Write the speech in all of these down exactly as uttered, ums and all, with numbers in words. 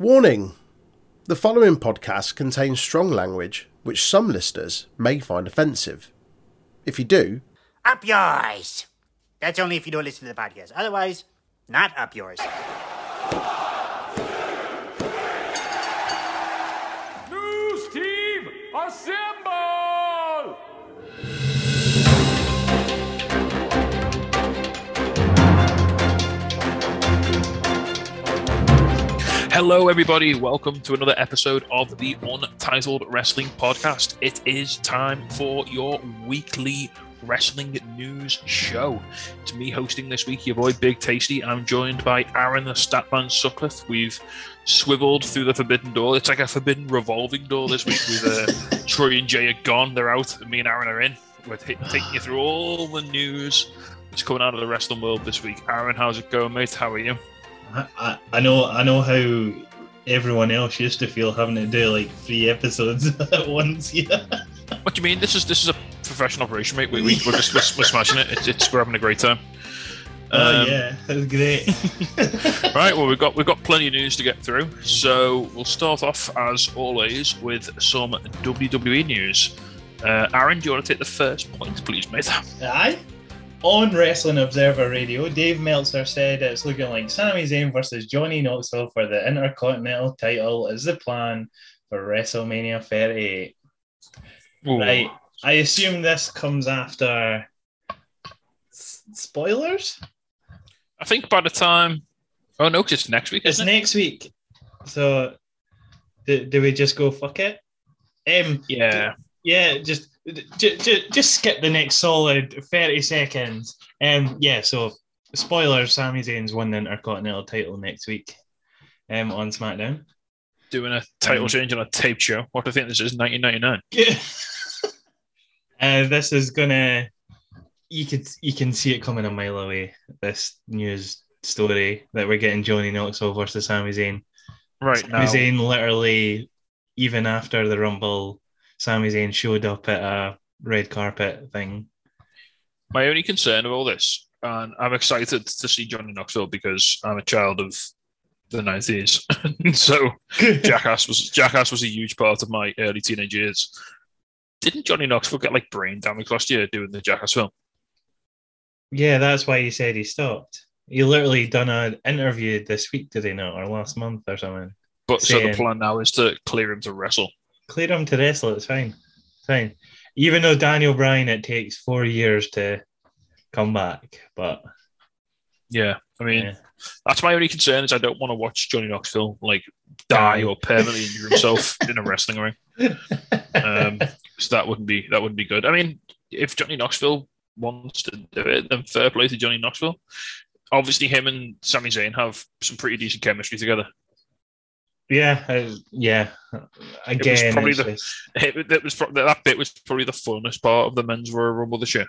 Warning! The following podcast contains strong language which some listeners may find offensive. If you do, up yours! That's only if you don't listen to the podcast. Otherwise, not up yours. One, two, three. News team, assemble! Hello everybody, welcome to another episode of the Untitled Wrestling Podcast. It is time for your weekly wrestling news show. It's me hosting this week, your boy Big Tasty. I'm joined by Aaron the Statman Sutcliffe. We've swiveled through the forbidden door. It's like a forbidden revolving door this week with uh, Troy and Jay are gone, they're out, and me and Aaron are in. We're t- taking you through all the news that's coming out of the wrestling world this week. Aaron, how's it going, mate? How are you? I, I know I know how everyone else used to feel having to do like three episodes at once. Yeah. What do you mean? This is this is a professional operation, mate. We, we we're just we're, we're smashing it. It's, it's we're having a great time. Um, oh yeah, that's great. Right. Well, we've got we've got plenty of news to get through. So we'll start off as always with some W W E news. Uh, Aaron, do you want to take the first point, please, mate? Aye. On Wrestling Observer Radio, Dave Meltzer said it's looking like Sami Zayn versus Johnny Knoxville for the Intercontinental title is the plan for WrestleMania thirty-eight. Ooh. Right, I assume this comes after S- spoilers? I think by the time... Oh no, because it's next week, isn't it? It's next week. So, do, do we just go fuck it? Um, yeah. Do, yeah, just... Just, just skip the next solid thirty seconds. Um, yeah, so spoilers, Sami Zayn's won the Intercontinental title next week um, on SmackDown. Doing a title um, change on a tape show. What do you think this is, nineteen ninety-nine? Yeah. uh, this is going to... You could you can see it coming a mile away, this news story that we're getting Johnny Knoxville versus Sami Zayn. Right Sami now. Sami Zayn literally, even after the Rumble... Sami Zayn showed up at a red carpet thing. My only concern of all this, and I'm excited to see Johnny Knoxville because I'm a child of the nineties, so Jackass was Jackass was a huge part of my early teenage years. Didn't Johnny Knoxville get like brain damage last year doing the Jackass film? Yeah, that's why he said he stopped. He literally done an interview this week, did he not, or last month or something? But saying, so the plan now is to clear him to wrestle. Clear him to wrestle, it's fine. It's fine. Even though Daniel Bryan, it takes four years to come back. But yeah, I mean, yeah. That's my only concern is I don't want to watch Johnny Knoxville like die or permanently injure himself in a wrestling ring. Um, so that wouldn't be that wouldn't be good. I mean, if Johnny Knoxville wants to do it, then fair play to Johnny Knoxville. Obviously, him and Sami Zayn have some pretty decent chemistry together. Yeah, uh, yeah. Again, it was probably it's the, just... it, it was pro- that bit was probably the funnest part of the men's Royal Rumble this year.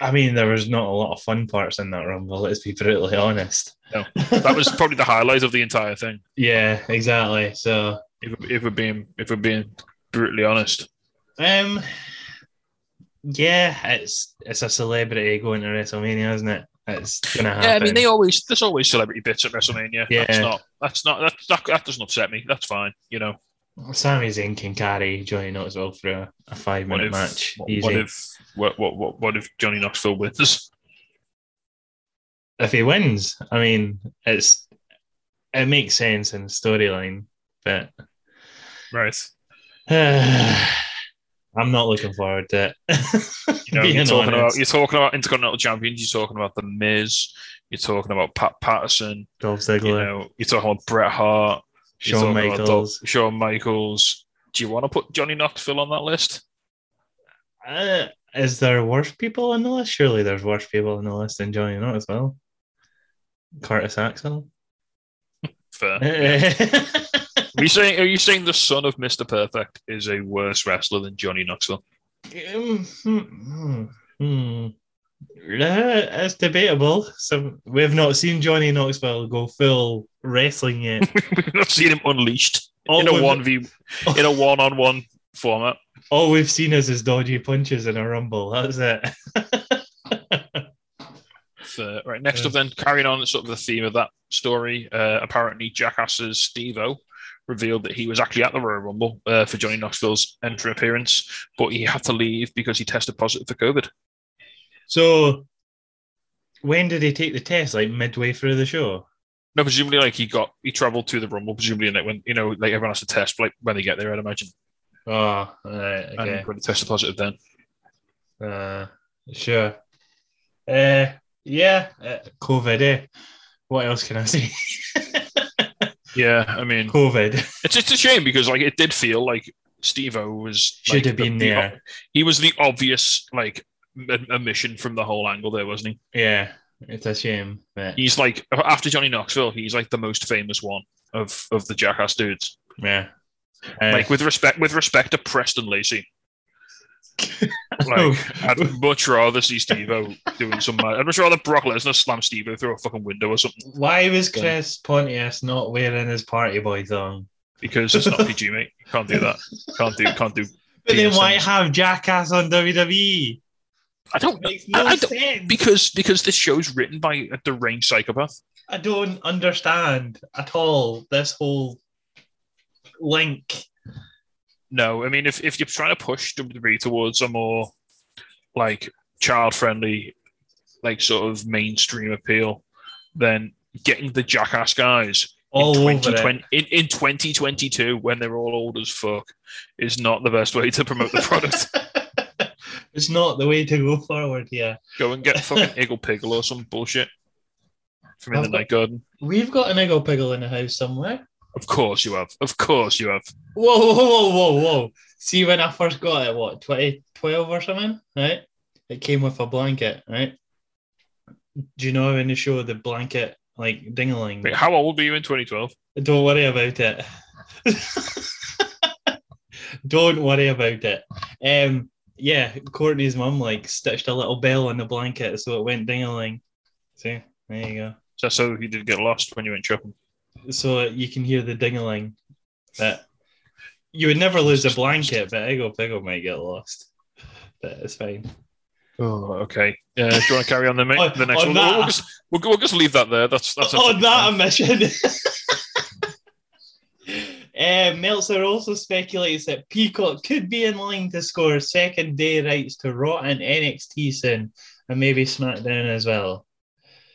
I mean, there was not a lot of fun parts in that Rumble. Let's be brutally honest. No, that was probably the highlight of the entire thing. Yeah, exactly. So, if, if we're being if we're being brutally honest, um, yeah, it's it's a celebrity going to WrestleMania, isn't it? It's gonna happen. Yeah, I mean, they always there's always celebrity bits at WrestleMania. Yeah. That's not that's not that, that that doesn't upset me. That's fine, you know. Sami Zayn can carry Johnny Knoxville for a, a five minute match. What, what if what, what what what if Johnny Knoxville wins? If he wins, I mean, it's it makes sense in the storyline, but right. Uh, I'm not looking forward to it. You know, you're, talking about, you're talking about Intercontinental Champions, you're talking about The Miz, you're talking about Pat Patterson, Dolph Ziggler, you know, you're talking about Bret Hart, Shawn Michaels. Dolph, Shawn Michaels. Do you want to put Johnny Knoxville on that list? Uh, is there worse people on the list? Surely there's worse people on the list than Johnny Knoxville. Curtis Axel? Fair. Are you saying, are you saying the son of Mister Perfect is a worse wrestler than Johnny Knoxville? Mm-hmm. Mm-hmm. That's debatable. So we have not seen Johnny Knoxville go full wrestling yet. We've not seen him unleashed all in a one v, in a one-on-one format. All we've seen is his dodgy punches in a rumble. That's it. Uh, right, next yeah. up then, carrying on sort of the theme of that story, uh, apparently Jackass's Steve-O revealed that he was actually at the Royal Rumble uh, for Johnny Knoxville's entry appearance, but he had to leave because he tested positive for COVID. So when did he take the test? Like midway through the show? No, presumably like he got, he travelled to the Rumble, presumably, and it went, you know, like everyone has to test, like when they get there, I'd imagine. Oh, right, okay. And tested positive then. Uh, sure. Uh, yeah, uh, COVID, eh? What else can I say? Yeah, I mean, COVID. It's it's a shame because like it did feel like Steve-O was should like, have been the, there. The, he was the obvious like omission from the whole angle there, wasn't he? Yeah, it's a shame. But... he's like after Johnny Knoxville, he's like the most famous one of, of the Jackass dudes. Yeah, uh, like with respect with respect to Preston Lacey. Like, I'd much rather see Steve-O doing some. I'd much rather Brock Lesnar slam Steve-O through a fucking window or something. Why was Chris Pontius not wearing his party boy thong? Because it's not P G, mate. You can't do that. You can't do. Can't do. But then why have Jackass on W W E? I don't. It makes no I, I don't, sense. Because because this show's written by a deranged psychopath. I don't understand at all this whole link. No, I mean, if, if you're trying to push W W E towards a more like child-friendly, like sort of mainstream appeal, then getting the Jackass guys all in, twenty twenty, in, in twenty twenty-two when they're all old as fuck is not the best way to promote the product. It's not the way to go forward here. Go and get fucking Iggle Piggle or some bullshit from in I've the got, night garden. We've got an Iggle Piggle in the house somewhere. Of course you have. Of course you have. Whoa, whoa, whoa, whoa, whoa. See, when I first got it, what, twenty twelve or something, right? It came with a blanket, right? Do you know when they show the blanket, like, ding-a-ling? Wait, how old were you in twenty twelve? Don't worry about it. Don't worry about it. Um, yeah, Courtney's mum, like, stitched a little bell on the blanket, so it went ding-a-ling. See, there you go. So, so you did get lost when you went shopping. So you can hear the ding-a-ling. That you would never lose a blanket, but Iggle Piggle might get lost. But it's fine. Oh, okay. Uh, do you want to carry on the, ma- on, the next on one? That, we'll, just, we'll, we'll just leave that there. That's that's on that omission. uh, Meltzer also speculates that Peacock could be in line to score second day rights to Raw and N X T soon, and maybe SmackDown as well.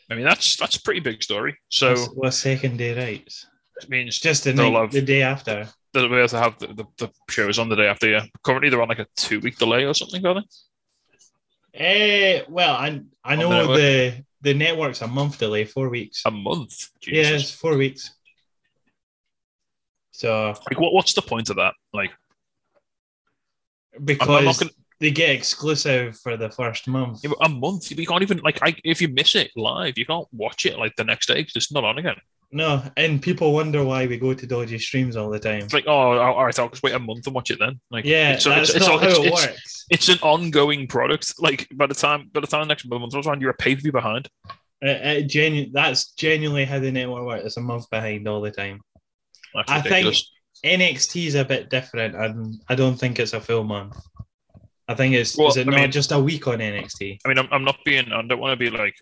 I mean, that's that's a pretty big story. So, what's, what's second day rights? It means just the, night, have, the day after. They'll be able to have the, the, the shows on the day after. Yeah, currently they're on like a two week delay or something, aren't they? Uh, well, I I on know the, network. the the network's a month delay, four weeks. A month? Jesus. Yeah, it's four weeks. So, like, what what's the point of that? Like, because. I'm not gonna... They get exclusive for the first month. A month? You can't even, like, I, if you miss it live, you can't watch it, like, the next day because it's not on again. No, and people wonder why we go to dodgy streams all the time. It's like, oh, all right, I'll just wait a month and watch it then. Like, yeah, it's, that's it's, it's, not it's, how it it's, works. It's, it's an ongoing product. Like, by the time by the time the next month comes around, you're a pay to be behind. It, it genu- that's genuinely how the network works. It's a month behind all the time. That's I ridiculous. think N X T is a bit different. I'm, I don't think it's a full month. I think it's well, is it I not mean, just a week on N X T? I mean, I'm, I'm not being, I don't want to be like,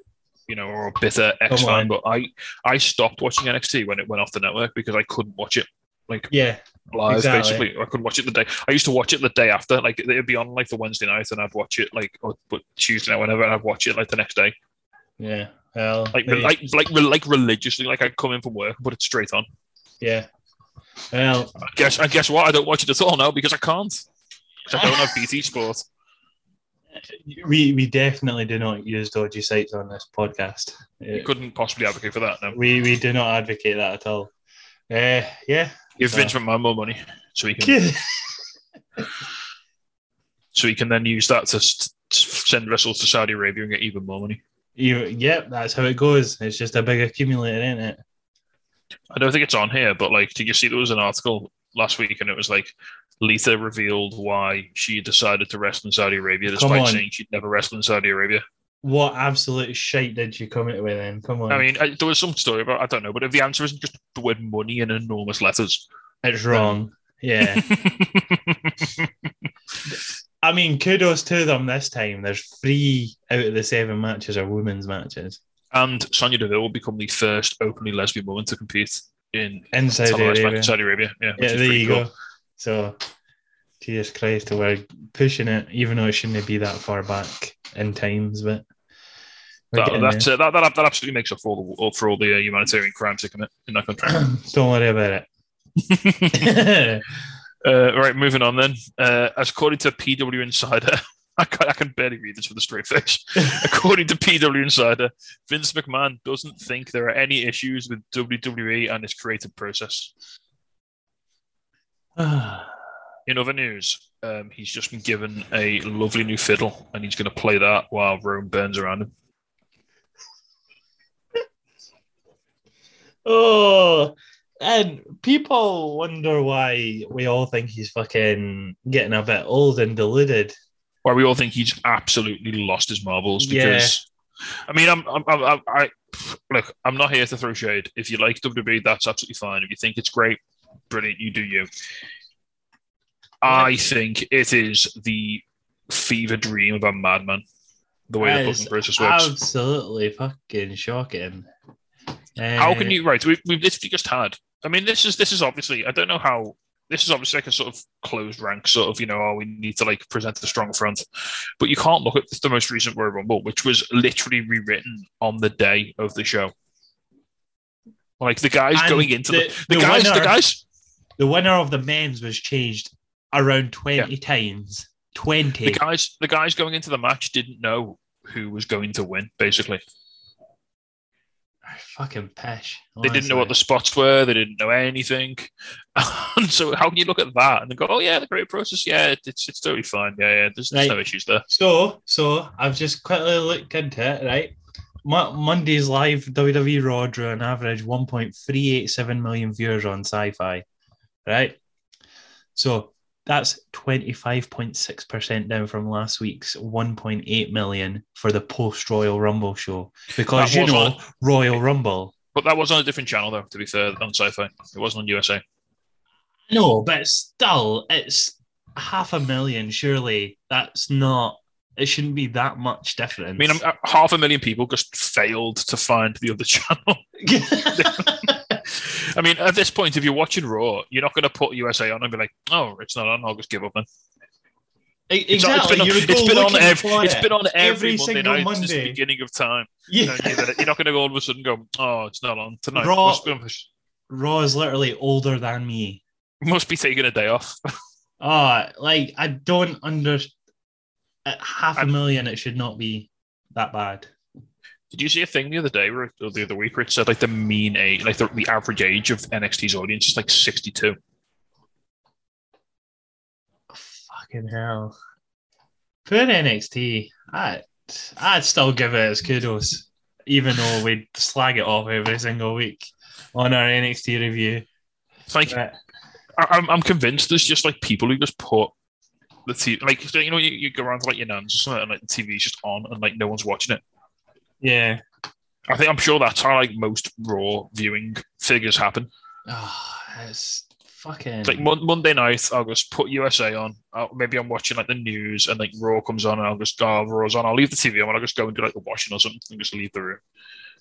you know, or a bitter X fan, but I, I stopped watching N X T when it went off the network because I couldn't watch it. Like, yeah, live, exactly. Basically. I couldn't watch it the day. I used to watch it the day after. Like, it'd be on like the Wednesday night and I'd watch it like, or Tuesday night, whenever, and I'd watch it like the next day. Yeah. Well, like, they... like, like, like religiously, like I'd come in from work and put it straight on. Yeah. Well, I guess, I guess what? I don't watch it at all now because I can't. I don't have B T Sport. We we definitely do not use dodgy sites on this podcast. You couldn't possibly advocate for that, no. We we do not advocate that at all. Uh, yeah. Give so. Vince McMahon more money so he can so he can then use that to, to send wrestlers to Saudi Arabia and get even more money. You, yep, that's how it goes. It's just a big accumulator, isn't it? I don't think it's on here, but like, did you see there was an article last week and it was like Lita revealed why she decided to wrestle in Saudi Arabia despite saying she'd never wrestled in Saudi Arabia. What absolute shite did she come up with then? Come on. I mean, I, there was some story about, I don't know, but if the answer isn't just the word money in enormous letters, it's wrong. Yeah. I mean, kudos to them this time. There's three out of the seven matches are women's matches. And Sonya Deville will become the first openly lesbian woman to compete in Saudi Arabia. Saudi Arabia. Yeah, yeah, there you cool. go. So, Jesus Christ, we're pushing it, even though it shouldn't be that far back in times, but... That, that's, uh, that, that that absolutely makes up for all the, for all the uh, humanitarian crimes they commit in that country. Don't worry about it. uh, right, moving on then. Uh, as according to P W Insider, I can, I can barely read this with a straight face. According to P W Insider, Vince McMahon doesn't think there are any issues with W W E and its creative process. In other news, um, he's just been given a lovely new fiddle, and he's going to play that while Rome burns around him. Oh, and people wonder why we all think he's fucking getting a bit old and deluded. Why we all think he's absolutely lost his marbles? Because, yeah. I mean, I'm, I'm, I'm, I look, I'm not here to throw shade. If you like W W E, that's absolutely fine. If you think it's great, brilliant, you do you. I think it is the fever dream of a madman. The way the booking process works, absolutely fucking shocking. How can you? Right, we've we've literally just had. I mean, this is this is obviously. I don't know how. This is obviously like a sort of closed rank, sort of. You know, oh, we need to like present a strong front, but you can't look at the most recent Royal Rumble, which was literally rewritten on the day of the show. Like the guys and going into the the, the, the guys, winner, the guys, the winner of the men's was changed around twenty yeah. times. Twenty. The guys, the guys going into the match didn't know who was going to win, basically. Fucking pish. Honestly. They didn't know what the spots were. They didn't know anything. And so how can you look at that and go, oh, yeah, the creative process, yeah, it's it's totally fine. Yeah, yeah, there's, right. there's no issues there. So, so I've just quickly looked into it, right? Mo- Monday's live W W E Raw drew an average one point three eight seven million viewers on Sci-Fi, right? So that's twenty-five point six percent down from last week's one point eight million for the post-Royal Rumble show. Because, you know, on, Royal Rumble. But that was on a different channel, though, to be fair, on Sci-Fi. It wasn't on U S A. No, but still, it's half a million, surely. That's not... It shouldn't be that much difference. I mean, I'm, half a million people just failed to find the other channel. I mean, at this point, if you're watching Raw, you're not going to put U S A on and be like, oh, it's not on, I'll just give up then. Exactly. It's been on every Monday night Monday. since the beginning of time. Yeah. You know, you're not going to all of a sudden go, oh, it's not on tonight. Raw, Raw is literally older than me. Must be taking a day off. Oh, like, I don't understand. At half a I'm, million, it should not be that bad. Did you see a thing the other day where, or the other week where it said like the mean age, like the, the average age of N X T's audience is like sixty-two? Fucking hell. For N X T, I'd, I'd still give it as kudos, even though we slag it off every single week on our N X T review. Like, but, I, I'm convinced there's just like people who just put the T V, like, you know, you, you go around to like your nans or something and like the T V's just on and like no one's watching it. Yeah, I think I'm sure that's how like most Raw viewing figures happen. Oh, it's fucking like mon- Monday night. I'll just put U S A on. I'll, maybe I'm watching like the news, and like Raw comes on, and I'll just oh, Raw's on. I'll leave the T V on, and I'll just go and do like the washing or something, and just leave the room.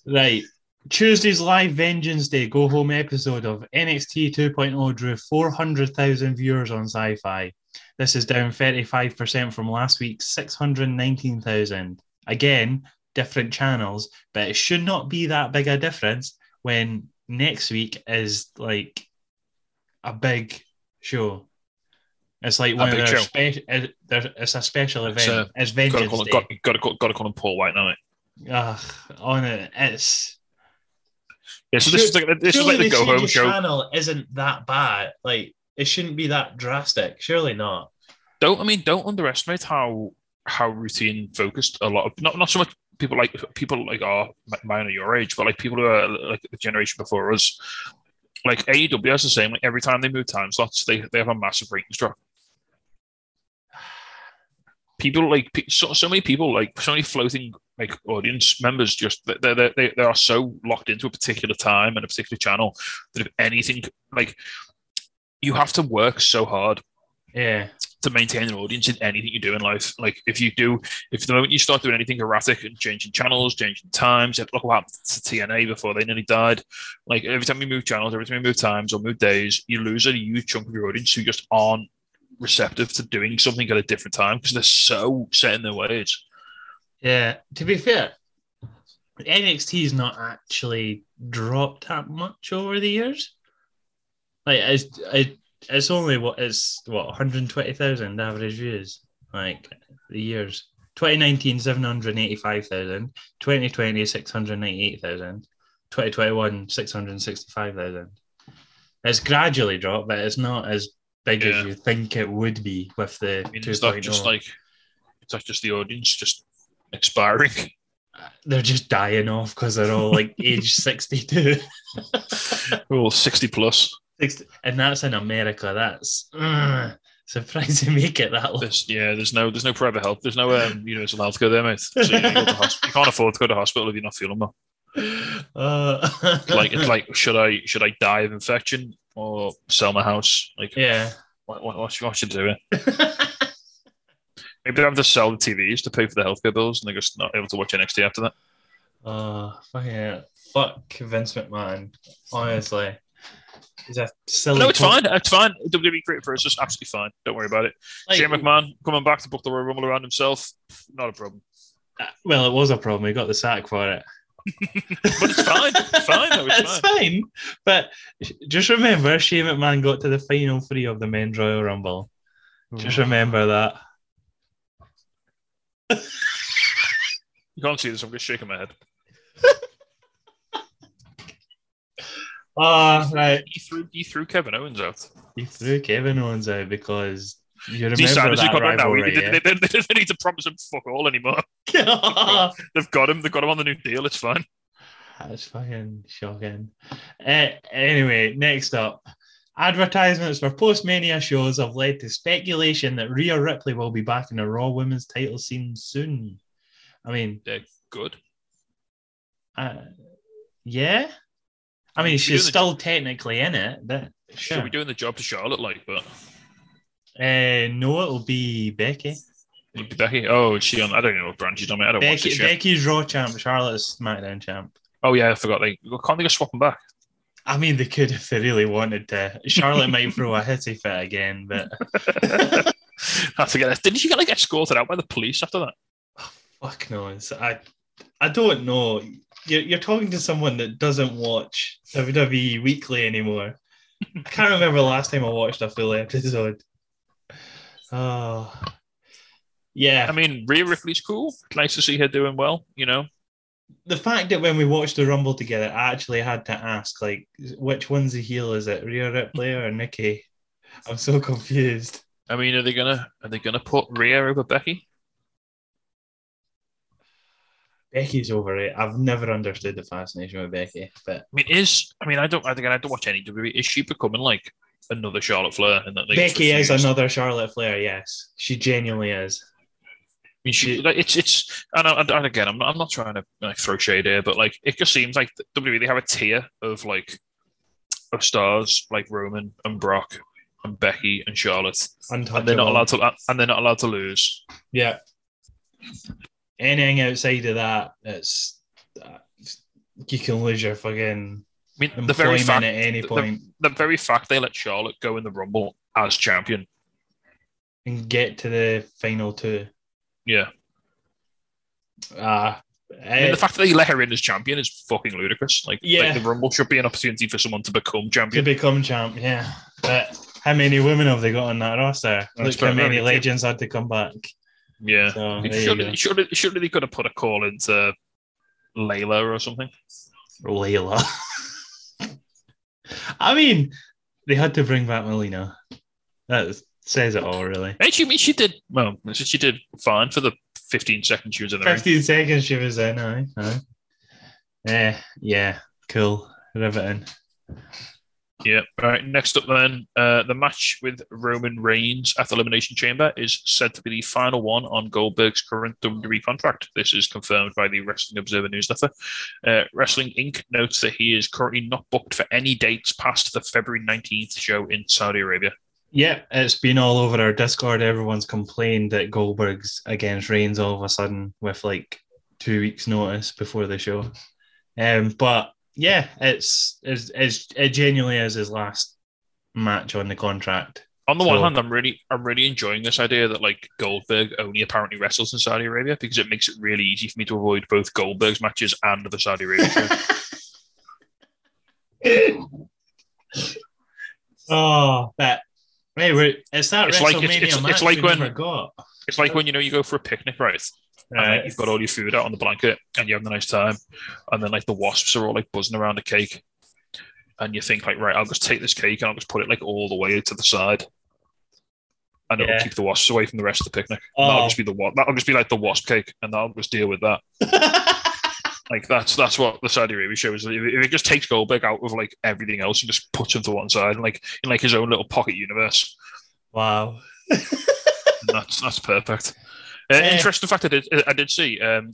Right. Tuesday's live Vengeance Day go home episode of N X T two point oh drew four hundred thousand viewers on Sci-Fi. This is down thirty-five percent from last week's six hundred nineteen thousand. Again, different channels, but it should not be that big a difference when next week is like a big show. It's like a one of their special. It's a special event. It's, a, it's Vengeance gotta call, Day. Got, got, got, got to call him Paul White, now. Ugh, on it, it's. Yeah, so this should, is like this is like the go home show. Channel isn't that bad. Like it shouldn't be that drastic. Surely not. Don't I mean? Don't underestimate how how routine focused a lot of not not so much. People like people like are oh, mine or your age, but like people who are like the generation before us, like A E W is the same. Like every time they move time slots, they they have a massive ratings drop. People like so, so many people like so many floating like audience members just they they they they are so locked into a particular time and a particular channel that if anything like you have to work so hard. Yeah. to maintain an audience in anything you do in life. Like if you do, if the moment you start doing anything erratic and changing channels, changing times, you have to look what happened to T N A before they nearly died. Like every time you move channels, every time you move times or move days, you lose a huge chunk of your audience who just aren't receptive to doing something at a different time because they're so set in their ways. Yeah, to be fair, N X T's not actually dropped that much over the years. Like it's, it's only what it's what one hundred twenty thousand average views, like the years. twenty nineteen seven hundred eighty-five thousand, twenty twenty six hundred ninety-eight thousand, twenty twenty-one six hundred sixty-five thousand. It's gradually dropped, but it's not as big yeah. as you think it would be with the I mean, two point oh. It's not just like it's not just the audience just expiring. They're just dying off because they're all like age sixty-two. Well, sixty plus. sixty, and that's in America. That's uh, surprised to make it that long. There's, yeah, there's no, there's no private health. There's no um, universal health care there, mate. So you, know, you, go to hosp- you can't afford to go to hospital if you're not feeling well. Uh, like it's like, should I, should I die of infection or sell my house? Like, yeah, what, what, what should I do here? Maybe they have to sell the T Vs to pay for the healthcare bills, and they're just not able to watch N X T after that. Oh, fucking fuck Vince McMahon. Honestly, he's a silly. No, it's fine. It's fine. W W E creative process, absolutely fine. Don't worry about it. Like, Shane McMahon coming back to book the Royal Rumble around himself, not a problem. Uh, well, it was a problem. He got the sack for it. But it's fine. It's fine. Though, it's it's fine. fine. But just remember, Shane McMahon got to the final three of the men's Royal Rumble. Ooh. Just remember that. You can't see this, I'm just shaking my head. Oh, right. He threw, he threw Kevin Owens out. He threw Kevin Owens out because you remember Sanders, that you rivalry, right yeah? they, they, they, they need to promise him fuck all anymore. They've, got, they've got him. They've got him on the new deal. It's fine. That's fucking shocking. Uh, anyway, next up. Advertisements for post-Mania shows have led to speculation that Rhea Ripley will be back in the Raw Women's title scene soon. I mean... They're good. Uh, yeah? I mean, she's still technically in it, but... Sure. She'll be doing the job to Charlotte, like, but... Uh, no, it'll be Becky. It'll be Becky? Oh, is she on... I don't know what brand she's on, mate. I don't Becky, watch this shit. Becky's Raw champ, Charlotte's SmackDown champ. Oh, yeah, I forgot. They Can't they go swap them back? I mean, they could if they really wanted to. Charlotte might throw a hissy fit again, but... I forget that. Didn't she get, like, escorted out by the police after that? Oh, fuck no. It's, I I don't know. You're, you're talking to someone that doesn't watch W W E Weekly anymore. I can't remember the last time I watched a full episode. Oh. Yeah. I mean, Rhea Ripley's cool. Nice to see her doing well, you know? The fact that when we watched the Rumble together, I actually had to ask, like, which one's the heel? Is it Rhea Ripley or Nikki? I'm so confused. I mean, are they gonna are they gonna put Rhea over Becky? Becky's over it. I've never understood the fascination with Becky. But I mean, is I mean, I don't. I think I don't watch any W W E. Is she becoming like another Charlotte Flair? And that Becky is another Charlotte Flair. Yes, she genuinely is. I mean, she, like, it's it's and, and again, I'm not, I'm not trying to like, throw shade here, but like it just seems like W W E they have a tier of like of stars like Roman and Brock and Becky and Charlotte, and they're not allowed to and they're not allowed to lose. Yeah, anything outside of that, it's uh, you can lose your fucking I mean, the very fact, at any point. The, the very fact they let Charlotte go in the Rumble as champion and get to the final two. Yeah. Uh, I mean, the fact that they let her in as champion is fucking ludicrous. Like, yeah. like, the Rumble should be an opportunity for someone to become champion. To become champ, yeah. But how many women have they got on that roster? That's Look how many right. legends had to come back. Yeah. So, surely, surely, surely they could have put a call into Layla or something. Layla. I mean, they had to bring back Melina. That's... Says it all, really. And she, she did well. She did fine for the fifteen seconds she was in the ring. Fifteen seconds she was in. Aye, aye. Yeah, yeah, cool, riveting. Yeah. All right. Next up, then, uh, the match with Roman Reigns at the Elimination Chamber is said to be the final one on Goldberg's current W W E contract. This is confirmed by the Wrestling Observer newsletter. Uh, Wrestling Incorporated notes that he is currently not booked for any dates past the February nineteenth show in Saudi Arabia. Yeah, it's been all over our Discord. Everyone's complained that Goldberg's against Reigns all of a sudden with like two weeks' notice before the show. Um, but yeah, it's, it's, it's it genuinely is his last match on the contract. On the so, one hand, I'm really I'm really enjoying this idea that like Goldberg only apparently wrestles in Saudi Arabia, because it makes it really easy for me to avoid both Goldberg's matches and the Saudi Arabia show. Oh, that. Hey, it's that it's WrestleMania like, it's, it's, match it's like when got. It's like when, you know, you go for a picnic, right? right. And like, you've got all your food out on the blanket and you're having a nice time. And then like the wasps are all like buzzing around a cake. And you think like, right, I'll just take this cake and I'll just put it like all the way to the side. And it'll yeah. keep the wasps away from the rest of the picnic. Oh. That'll just be the wa- that'll just be like the wasp cake, and that'll just deal with that. Like that's that's what the Saudi Arabia show is. If it just takes Goldberg out of like everything else and just puts him to one side, and like in like his own little pocket universe. Wow, that's that's perfect. Uh, yeah. Interesting fact, I did I did see um,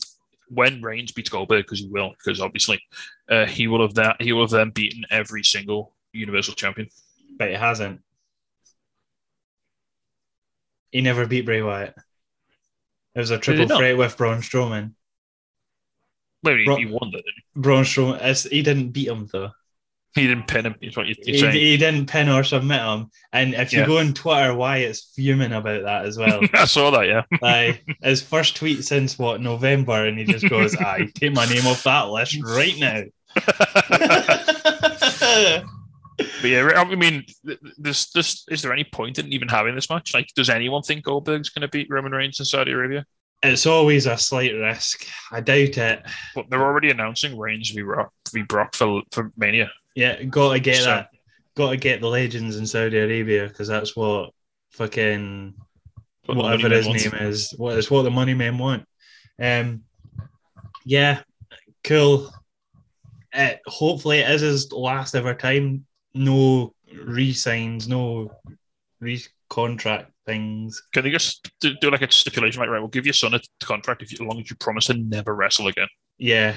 when Reigns beats Goldberg, because he will, because obviously uh, he will have that he will have then beaten every single Universal Champion. But he hasn't. He never beat Bray Wyatt. It was a triple threat with Braun Strowman. Maybe Bro- he won that, didn't he? Braun Strowman, he didn't beat him, though. He didn't pin him, is what you're saying. He, he didn't pin or submit him. And if you yeah. go on Twitter, Wyatt's fuming about that as well. I saw that, yeah. Like, his first tweet since, what, November, and he just goes, "I take my name off that list right now." But yeah, I mean, this, this, is there any point in even having this match? Like, does anyone think Goldberg's going to beat Roman Reigns in Saudi Arabia? It's always a slight risk. I doubt it. But they're already announcing Reigns v Brock, v Brock for, for Mania. Yeah, got to get so. that. Got to get the legends in Saudi Arabia, because that's what fucking what whatever his name is. What it's what the money men want. Um, yeah, cool. It, hopefully, it is his last ever time. No re-signs. No re-contract things. Can they just do, do like a stipulation, like, right, we'll give your son a contract if you, as long as you promise to never wrestle again? Yeah,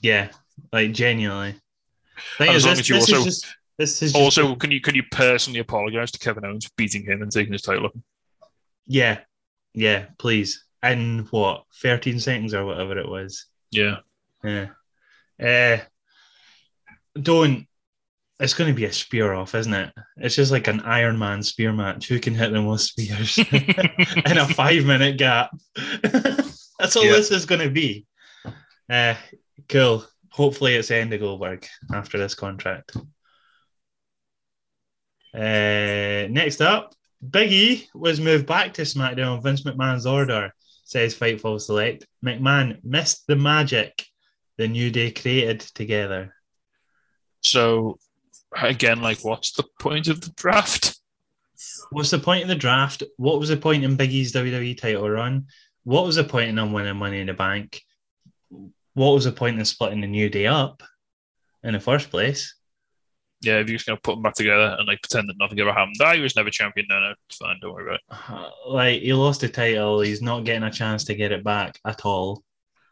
yeah, like genuinely. Thing is, as long this, as you also, just, this is also, just, can you can you personally apologize to Kevin Owens for beating him and taking his title? Yeah, yeah, please. In what, thirteen seconds or whatever it was? Yeah, yeah. Uh, don't. It's going to be a spear off, isn't it? It's just like an Iron Man spear match. Who can hit the most spears in a five minute gap? That's all yeah. this is going to be. Uh, cool. Hopefully, it's the end of Goldberg after this contract. Uh, next up, Big E was moved back to SmackDown on Vince McMahon's order, says Fightful Select. McMahon missed the magic the New Day created together. So, again, like, what's the point of the draft? What's the point of the draft? What was the point in Big E's W W E title run? What was the point in him winning Money in the Bank? What was the point in splitting the New Day up in the first place? Yeah, if you're just going to put them back together and like pretend that nothing ever happened. Ah, he was never champion. No, no, it's fine. Don't worry about it. Like, he lost the title. He's not getting a chance to get it back at all.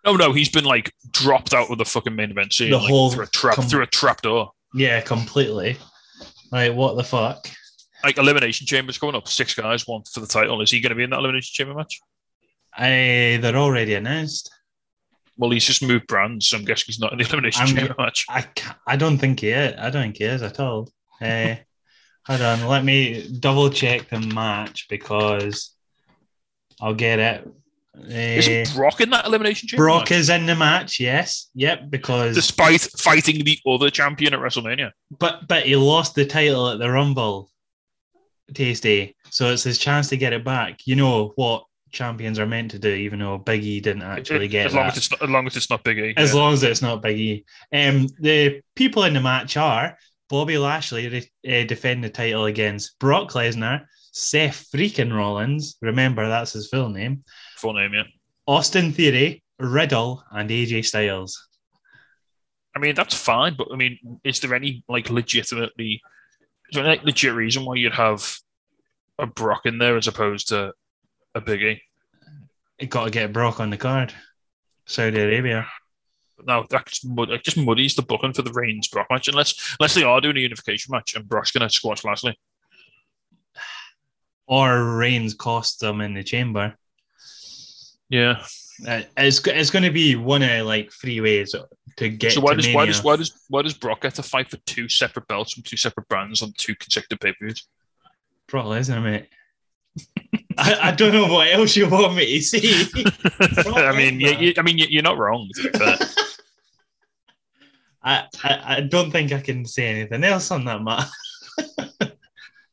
Oh, no, he's been, like, dropped out of the fucking main event scene, the like, whole through a trap com- through a trap door. Yeah, completely. Like, what the fuck? Like, Elimination Chamber's coming up. Six guys, one for the title. Is he going to be in that Elimination Chamber match? Uh, they're already announced. Well, he's just moved brands, so I'm guessing he's not in the Elimination I'm, Chamber match. I, I don't think he is. I don't think he is at all. Uh, hold on, let me double-check the match, because I'll get it. Isn't Brock in that Elimination Chamber? Brock is in the match, yes. Yep, because... despite fighting the other champion at WrestleMania. But but he lost the title at the Rumble, Tasty. So it's his chance to get it back. You know what champions are meant to do, even though Big E didn't actually get it. As long as it's not, as long as it's not Big E. As yeah. long as it's not Big E. Um, the people in the match are Bobby Lashley re- uh, defend the title against Brock Lesnar, Seth freaking Rollins. Remember, that's his full name. Full name, yeah. Austin Theory, Riddle, and A J Styles. I mean, that's fine, but I mean, is there any like legitimately, is there any like, legit reason why you'd have a Brock in there as opposed to a Big E? You got to get Brock on the card. Saudi Arabia. No, that just, mud- that just muddies the booking for the Reigns Brock match, unless unless they are doing a unification match and Brock's going to squash Lashley. or Reigns cost them in the chamber. Yeah. Uh, it's it's going to be one of like three ways to get. So why to does Mania. why does why does why does Brock have to fight for two separate belts from two separate brands on two consecutive pay-per-views? Brock Lesnar, mate. I, I don't know what else you want me to see. I mean, you, you, I mean, you, you're not wrong. But... I, I I don't think I can say anything else on that matter.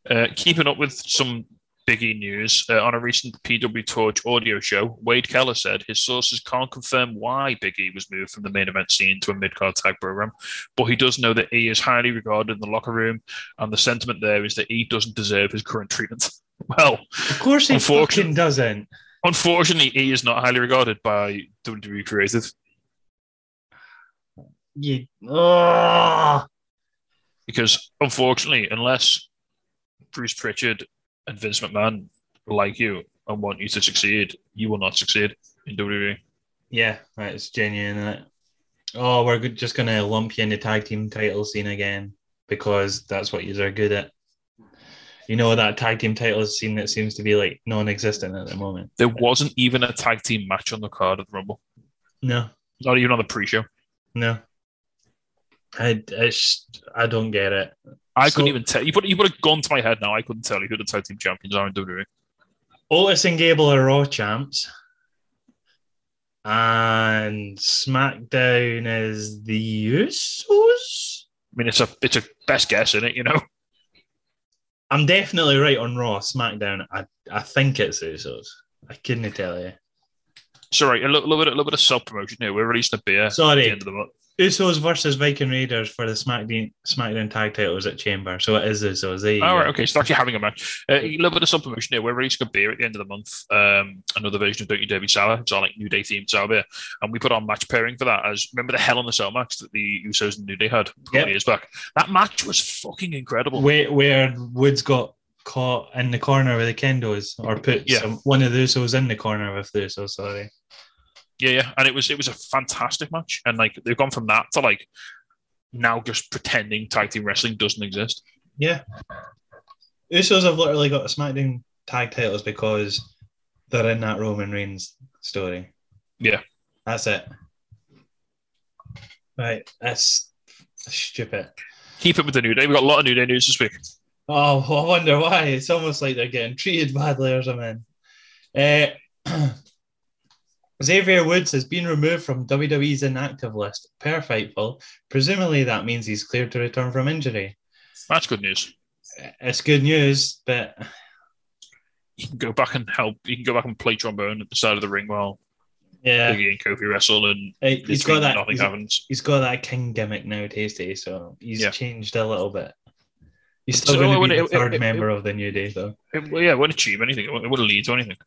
uh, keeping up with some. Big E news. Uh, on a recent P W Torch audio show, Wade Keller said his sources can't confirm why Big E was moved from the main event scene to a mid-card tag program, but he does know that E is highly regarded in the locker room, and the sentiment there is that E doesn't deserve his current treatment. Well, of course he fucking doesn't. Unfortunately, E is not highly regarded by W W E creative. You, oh. Because, unfortunately, unless Bruce Pritchard and Vince McMahon like you and want you to succeed, you will not succeed in W W E. Yeah, right, it's genuine, isn't it? Oh, we're just going to lump you in the tag team title scene again because that's what you are good at. You know, that tag team title scene that seems to be like non-existent at the moment. There wasn't even a tag team match on the card at the Rumble. No. Not even on the pre-show. No. I, I, I don't get it. I so, couldn't even tell. You put you put a gun to my head now. I couldn't tell you who the tag team champions are in W W E. Otis and Gable are Raw champs, and SmackDown is the Usos. I mean, it's a it's a best guess, isn't it? You know, I'm definitely right on Raw. SmackDown, I I think it's Usos. I couldn't tell you. Sorry, a little, little bit a little bit of self promotion here. We're releasing a beer. Sorry. At the end of the month. Usos versus Viking Raiders for the SmackDown SmackDown tag titles at Chamber. So it is Usos. There you All go. Right, okay. So actually having a match. Uh, a little bit of sub promotion here. We're releasing a beer at the end of the month. Um, another version of Don't You Dare Be Sour. It's our like New Day themed sour beer, and we put on match pairing for that. As remember the Hell in the Cell match that the Usos and New Day had a couple yep. of years back. That match was fucking incredible. Where, where Woods got caught in the corner with the Kendos, or put yeah. some, one of the Usos in the corner with the Usos. Sorry. Yeah, yeah, and it was it was a fantastic match, and like they've gone from that to like now just pretending tag team wrestling doesn't exist. Yeah, Usos have literally got the SmackDown tag titles because they're in that Roman Reigns story. Yeah, that's it. Right, that's stupid. Keep it with the New Day. We've got a lot of New Day news this week. Oh, I wonder why. It's almost like they're getting treated badly or something. Uh. Xavier Woods has been removed from W W E's inactive list per Fightful. Presumably that means he's cleared to return from injury. That's good news. It's good news, but you can go back and help. You can go back and play trombone at the side of the ring while yeah. Big E and Kofi wrestle, and it, he's got that. Nothing he's, happens. He's got that king gimmick now, Tasty. So he's yeah. changed a little bit. He's still so going to be it, the third it, it, member it, it, of the New Day, though. It, well, yeah, it won't achieve anything. It wouldn't lead to anything.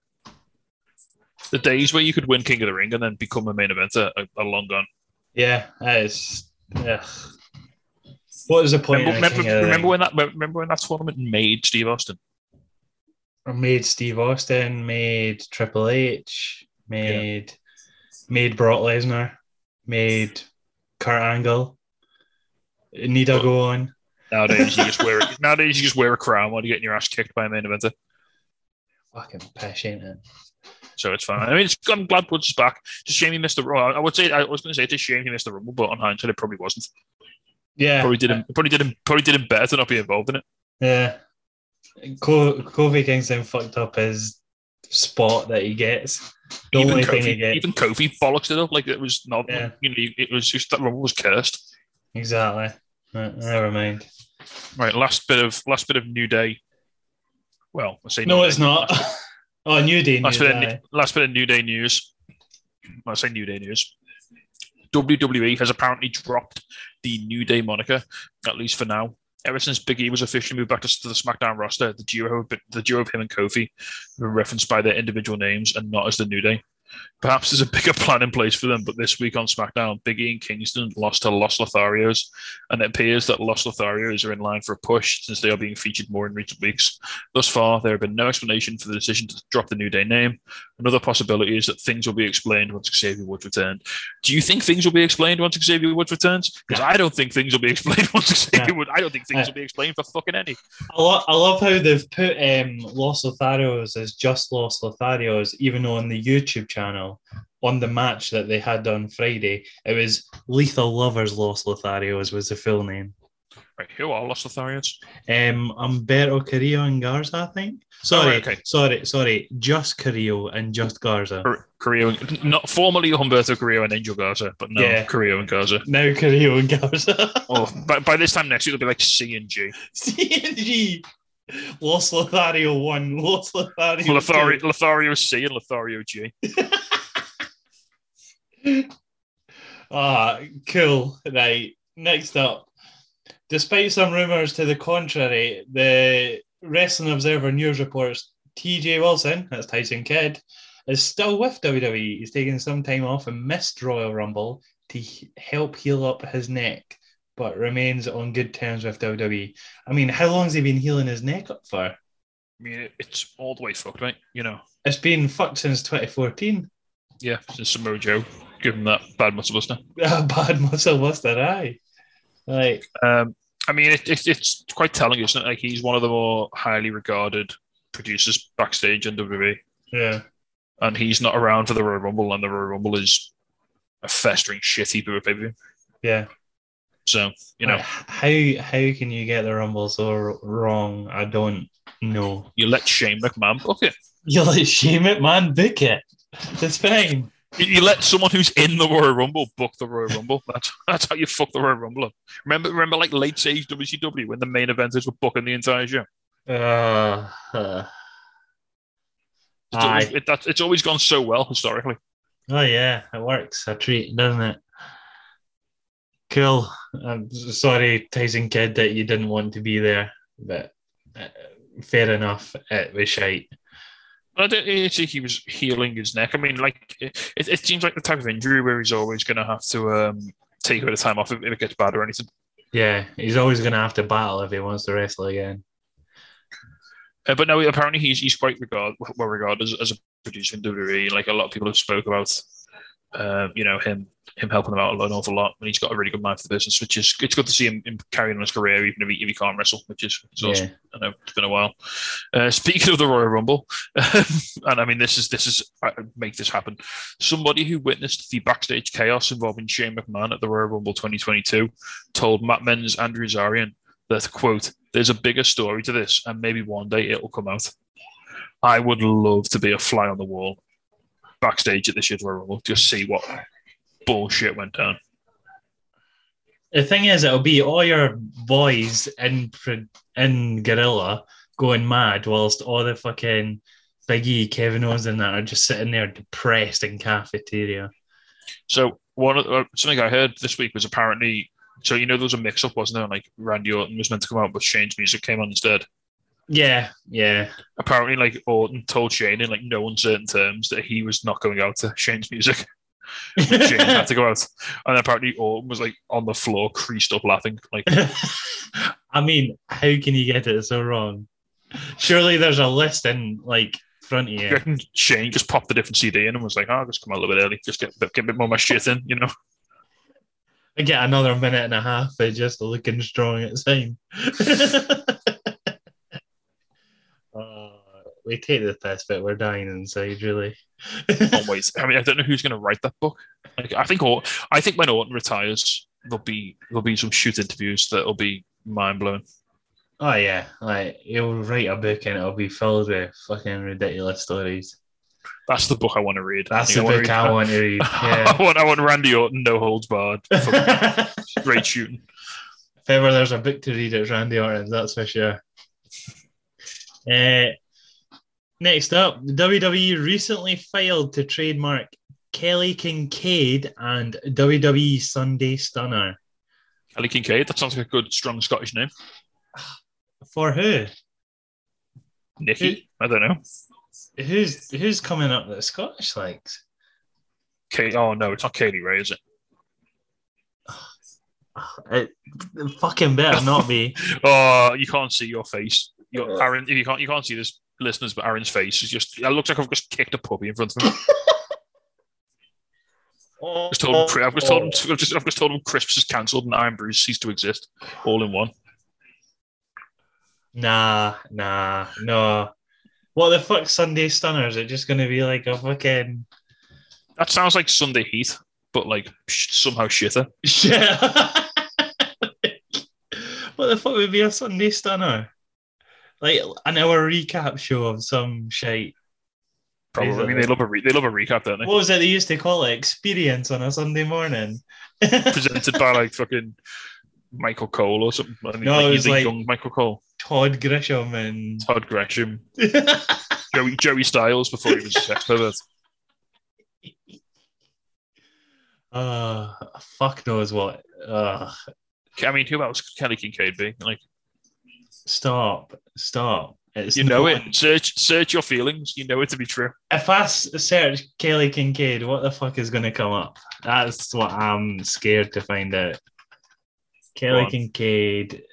The days where you could win King of the Ring and then become a main eventer are, are long gone. Yeah, it's yeah. What is the point? Remember, remember, the remember when that remember when that tournament made Steve Austin? Made Steve Austin, made Triple H, made yeah. made Brock Lesnar, made Kurt Angle. Need I go on? Nowadays you just wear a, nowadays you just wear a crown while you're getting your ass kicked by a main eventer. Fucking pish, ain't it? So it's fine. I mean, it's, I'm glad Woods is back. It's a shame he missed the Rumble. I would say I was going to say it's a shame he missed the Rumble, but on hindsight, it probably wasn't. Yeah, probably did him. Probably did him. Probably did him better to not be involved in it. Yeah, Co- Kofi Kingston fucked up his spot that he gets. The even only Kofi, thing he gets. Even Kofi bollocks it up like it was not. Yeah. Like, you know, it was just that Rumble was cursed. Exactly. Right, never mind. Right, last bit of last bit of New Day. Well, I say no, New it's Day, not. Oh, New Day news. Last bit, new, last bit of New Day news. I say New Day news. W W E has apparently dropped the New Day moniker, at least for now. Ever since Big E was officially moved back to the SmackDown roster, the duo, the duo of him and Kofi were referenced by their individual names and not as the New Day. Perhaps there's a bigger plan in place for them, but this week on SmackDown, Big E and Kingston lost to Los Lotharios, and it appears that Los Lotharios are in line for a push since they are being featured more in recent weeks. Thus far, there have been no explanation for the decision to drop the New Day name, Another possibility is that things will be explained once Xavier Woods returns. Do you think things will be explained once Xavier Woods returns? Because yeah. I don't think things will be explained once Xavier yeah. Woods. I don't think things yeah. will be explained for fucking any. I, lo- I love how they've put um, Los Lotharios as just Los Lotharios, even on the YouTube channel. On the match that they had on Friday, it was Lethal Lovers Los Lotharios was the full name. Right, who are Los Lotharios? Um, Humberto Carrillo and Garza, I think. Sorry, oh, okay. sorry, sorry. Just Carrillo and just Garza. Car- Carrillo, and, not formerly Humberto Carrillo and Angel Garza, but now yeah. Carrillo and Garza. Now Carrillo and Garza. oh, but by this time next, it'll be like C and G. C and G. Los Lothario one, Los Lothario Lothari- two. Lothario C and Lothario G. Ah, cool. Right. Next up. Despite some rumours to the contrary, the Wrestling Observer News reports T J Wilson, that's Tyson Kidd, is still with W W E. He's taken some time off and missed Royal Rumble to help heal up his neck, but remains on good terms with W W E. I mean, how long has he been healing his neck up for? I mean, it's all the way fucked, right? You know. It's been fucked since twenty fourteen. Yeah, since Samoa Joe. Give him that bad muscle buster. Uh, bad muscle buster, aye. Like, um, I mean, it, it, it's quite telling, isn't it? Like, he's one of the more highly regarded producers backstage in W W E. Yeah. And he's not around for the Royal Rumble, and the Royal Rumble is a festering shit heap of a pay-per-view. Yeah. So, you know. How how can you get the Rumble so wrong? I don't know. You let Shane McMahon book it. You let Shane McMahon book it. That's fine. You let someone who's in the Royal Rumble book the Royal Rumble. That's that's how you fuck the Royal Rumble up. Remember, remember, like late stage W C W when the main eventers were booking the entire show. Uh, uh, it's, always, it, that, it's always gone so well historically. Oh yeah, it works a treat, doesn't it? Cool. I'm sorry, Tyson Kidd, that you didn't want to be there, but uh, fair enough. It was shite. I don't think he was healing his neck. I mean, like, it, it seems like the type of injury where he's always going to have to um, take a bit of time off if it gets bad or anything. Yeah, he's always going to have to battle if he wants to wrestle again. Uh, but no, apparently he's he's quite regard, well regarded as, as a producer in W W E. Like, a lot of people have spoke about, uh, you know, him him helping them out an awful lot. And he's got a really good mind for the business, which is, it's good to see him, him carrying on his career, even if he, if he can't wrestle, which is yeah. awesome. I know it's been a while. Uh, speaking of the Royal Rumble, and I mean, this is, this is, I make this happen. Somebody who witnessed the backstage chaos involving Shane McMahon at the Royal Rumble twenty twenty-two told Matt Men's Andrew Zarian that, quote, there's a bigger story to this and maybe one day it'll come out. I would love to be a fly on the wall backstage at this year's Royal Rumble to see what bullshit went down. The thing is, it'll be all your boys in in Gorilla going mad, whilst all the fucking Big E, Kevin Owens, and that are just sitting there depressed in cafeteria. So one of the, something I heard this week was apparently, so you know there was a mix-up, wasn't there? Like Randy Orton was meant to come out, but Shane's music came on instead. Yeah, yeah. Apparently, like Orton told Shane in like no uncertain terms that he was not going out to Shane's music. Shane had to go out, and apparently Orton was like on the floor, creased up, laughing. Like, I mean, how can you get it so wrong? Surely there's a list in like front of you. Shane just popped the different C D in and was like, "Oh, I'll just come out a little bit early, just get, get a bit more of my shit in," you know. I get another minute and a half of just looking strong at the same. We take the test, but we're dying inside, really. Always. I mean, I don't know who's going to write that book. Like, I think, or I think when Orton retires, there'll be there'll be some shoot interviews that'll be mind blowing. Oh yeah, like he'll write a book and it'll be filled with fucking ridiculous stories. That's the book I want to read. That's the I book read. I want to read. Yeah. I want I want Randy Orton, no holds barred. Great shooting. If ever there's a book to read, it's Randy Orton. That's for sure. Uh, Next up, W W E recently filed to trademark Kelly Kincaid and W W E Sunday Stunner. Kelly Kincaid? That sounds like a good, strong Scottish name. For who? Nikki? Who, I don't know. Who's who's coming up that Scottish likes? Kay, oh, no, it's not Kaylee Ray, is it? It, it fucking better not be. Oh, you can't see your face. You're, Aaron, you can't, you can't see this listeners, but Aaron's face is just, it looks like I've just kicked a puppy in front of him. I've just told him, I've just told him, I've just, I've just told him Crisps is cancelled and Iron Brews ceased to exist, all in one. Nah, nah, no. What the fuck, Sunday Stunner? Is it just going to be like a fucking... That sounds like Sunday Heath, but like sh- somehow shitter. Yeah. What the fuck would be a Sunday Stunner? Like an hour recap show of some shite. Probably. I mean, they love a re- they love a recap, don't they? What was it they used to call it? Experience on a Sunday morning. Presented by like fucking Michael Cole or something. I mean, no, like, it was he's like young Michael Cole. Todd Grisham and Todd Gresham. Joey Joey Styles before he was a sex pervert. Uh fuck knows what. Uh, I mean, who else could Kelly Kincaid be? Like, stop, stop. It's you know it. Search, search your feelings. You know it to be true. If I search Kelly Kincaid, what the fuck is going to come up? That's what I'm scared to find out. Kelly Kincaid.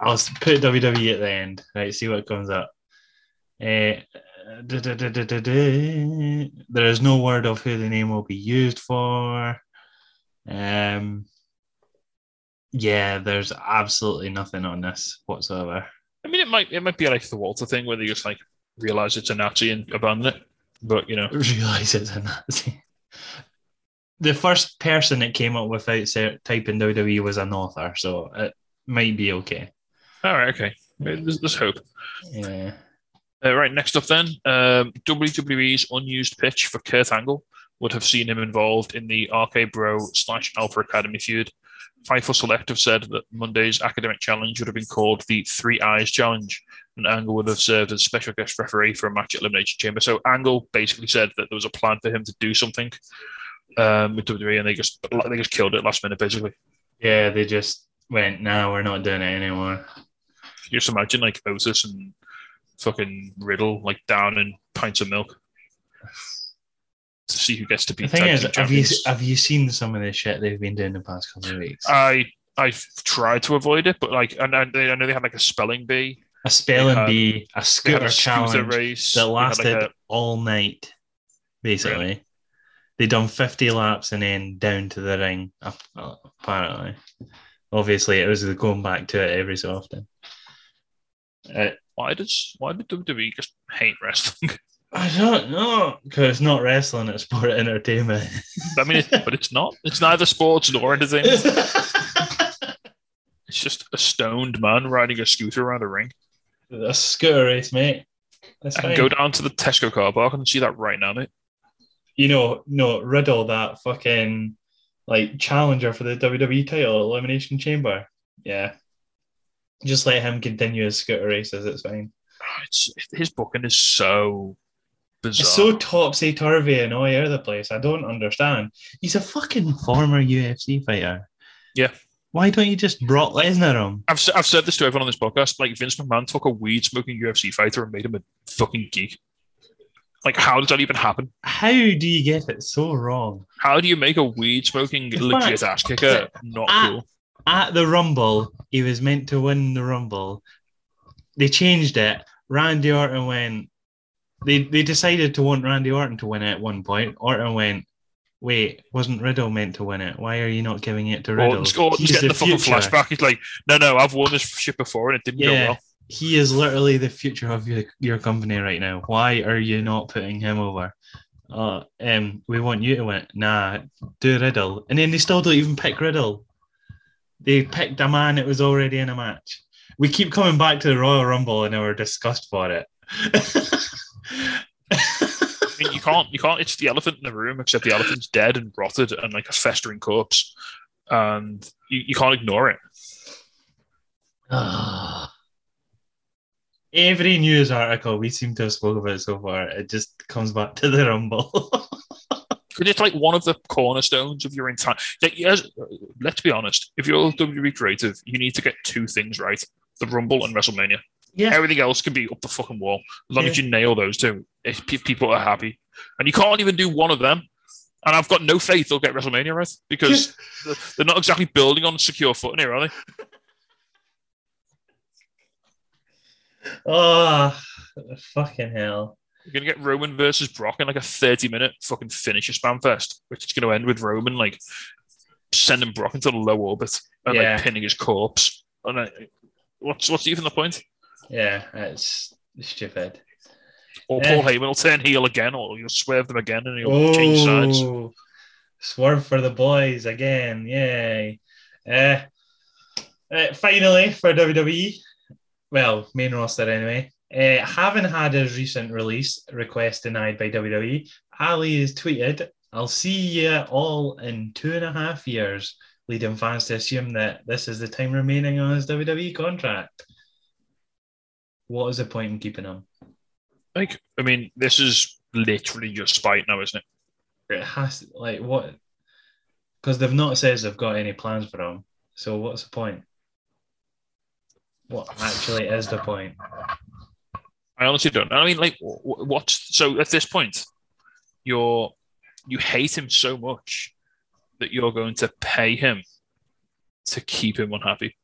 I'll put W W E at the end. Right, see what comes up. Uh, da, da, da, da, da, da. There is no word of who the name will be used for. Um. Yeah, there's absolutely nothing on this whatsoever. I mean, it might it might be like the Walter thing where they just like realize it's a Nazi and abandon it, but you know, realize it's a Nazi. The first person that came up without typing W W E was an author, so it might be okay. All right, okay. There's, there's hope. Yeah. Uh, right, next up then, um, W W E's unused pitch for Kurt Angle would have seen him involved in the R K Bro slash Alpha Academy feud. Fightful Select have said that Monday's academic challenge would have been called the Three Eyes Challenge, and Angle would have served as special guest referee for a match at Elimination Chamber. So Angle basically said that there was a plan for him to do something um, with W W E, and they just they just killed it last minute, basically. Yeah, they just went, no, we're not doing it anymore. You just imagine, like, Otis and fucking Riddle, like, down in pints of milk to see who gets to be. The thing is, have you, have you seen some of the shit they've been doing the past couple of weeks? I I've tried to avoid it, but like, and I, I know they had like a spelling bee, a spelling had, bee, a scooter, a scooter challenge race that lasted like a, all night. Basically, really? They done fifty laps and then down to the ring. Apparently, obviously, it was going back to it every so often. Uh, why does why did W W E just hate wrestling? I don't know, because it's not wrestling, it's sport entertainment. I mean, it, but it's not. It's neither sports nor entertainment. It's just a stoned man riding a scooter around a ring. A scooter race, mate. That's I can fine. Go down to the Tesco car park and see that right now, mate. You know, no, Riddle, that fucking like challenger for the W W E title, Elimination Chamber. Yeah. Just let him continue his scooter races, it's fine. It's, his booking is so... bizarre. It's so topsy-turvy and all over the place. I don't understand. He's a fucking former U F C fighter. Yeah. Why don't you just Brock Lesnar him? I've I've said this to everyone on this podcast. Like, Vince McMahon took a weed-smoking U F C fighter and made him a fucking geek. Like, how does that even happen? How do you get it so wrong? How do you make a weed-smoking legit ass kicker not at, cool? At the Rumble, he was meant to win the Rumble. They changed it. Randy Orton went... They they decided to want Randy Orton to win it at one point. Orton went, wait, wasn't Riddle meant to win it? Why are you not giving it to Riddle? Orton's, Orton's getting the, the fucking flashback. He's like, no, no, I've won this shit before and it didn't yeah, go well. He is literally the future of your, your company right now. Why are you not putting him over? Uh, um, we want you to win it. Nah, do Riddle. And then they still don't even pick Riddle. They picked a man that was already in a match. We keep coming back to the Royal Rumble and our disgust for it. I mean, you can't you can't it's the elephant in the room, except the elephant's dead and rotted and like a festering corpse, and you, you can't ignore it. uh, every news article we seem to have spoken about so far, it just comes back to the Rumble. It's like one of the cornerstones of your entire like, yes, let's be honest, if you're W W E creative, you need to get two things right: the Rumble and WrestleMania. Yeah. Everything else can be up the fucking wall. As long yeah. as you nail those two, if people are happy. And you can't even do one of them. And I've got no faith they'll get WrestleMania right, because they're not exactly building on secure footing here, are they? Oh, Fucking hell. You're going to get Roman versus Brock in like a thirty minute fucking finisher spam fest, which is going to end with Roman like sending Brock into the low orbit and yeah. like pinning his corpse. And uh, what's, what's even the point? Yeah, that's stupid. Or Paul uh, Heyman will turn heel again, or you'll swerve them again and you'll oh, change sides. Swerve for the boys again. Yay. Uh, uh, finally, for W W E, well, main roster anyway, uh, having had his recent release request denied by W W E, Ali has tweeted, "I'll see you all in two and a half years, leading fans to assume that this is the time remaining on his W W E contract." What is the point in keeping him? Like, I mean, this is literally just spite now, isn't it? It has to, like, what? Because they've not said they've got any plans for him. So what's the point? What actually is the point? I honestly don't. I mean, like, what? So at this point, you're you hate him so much that you're going to pay him to keep him unhappy.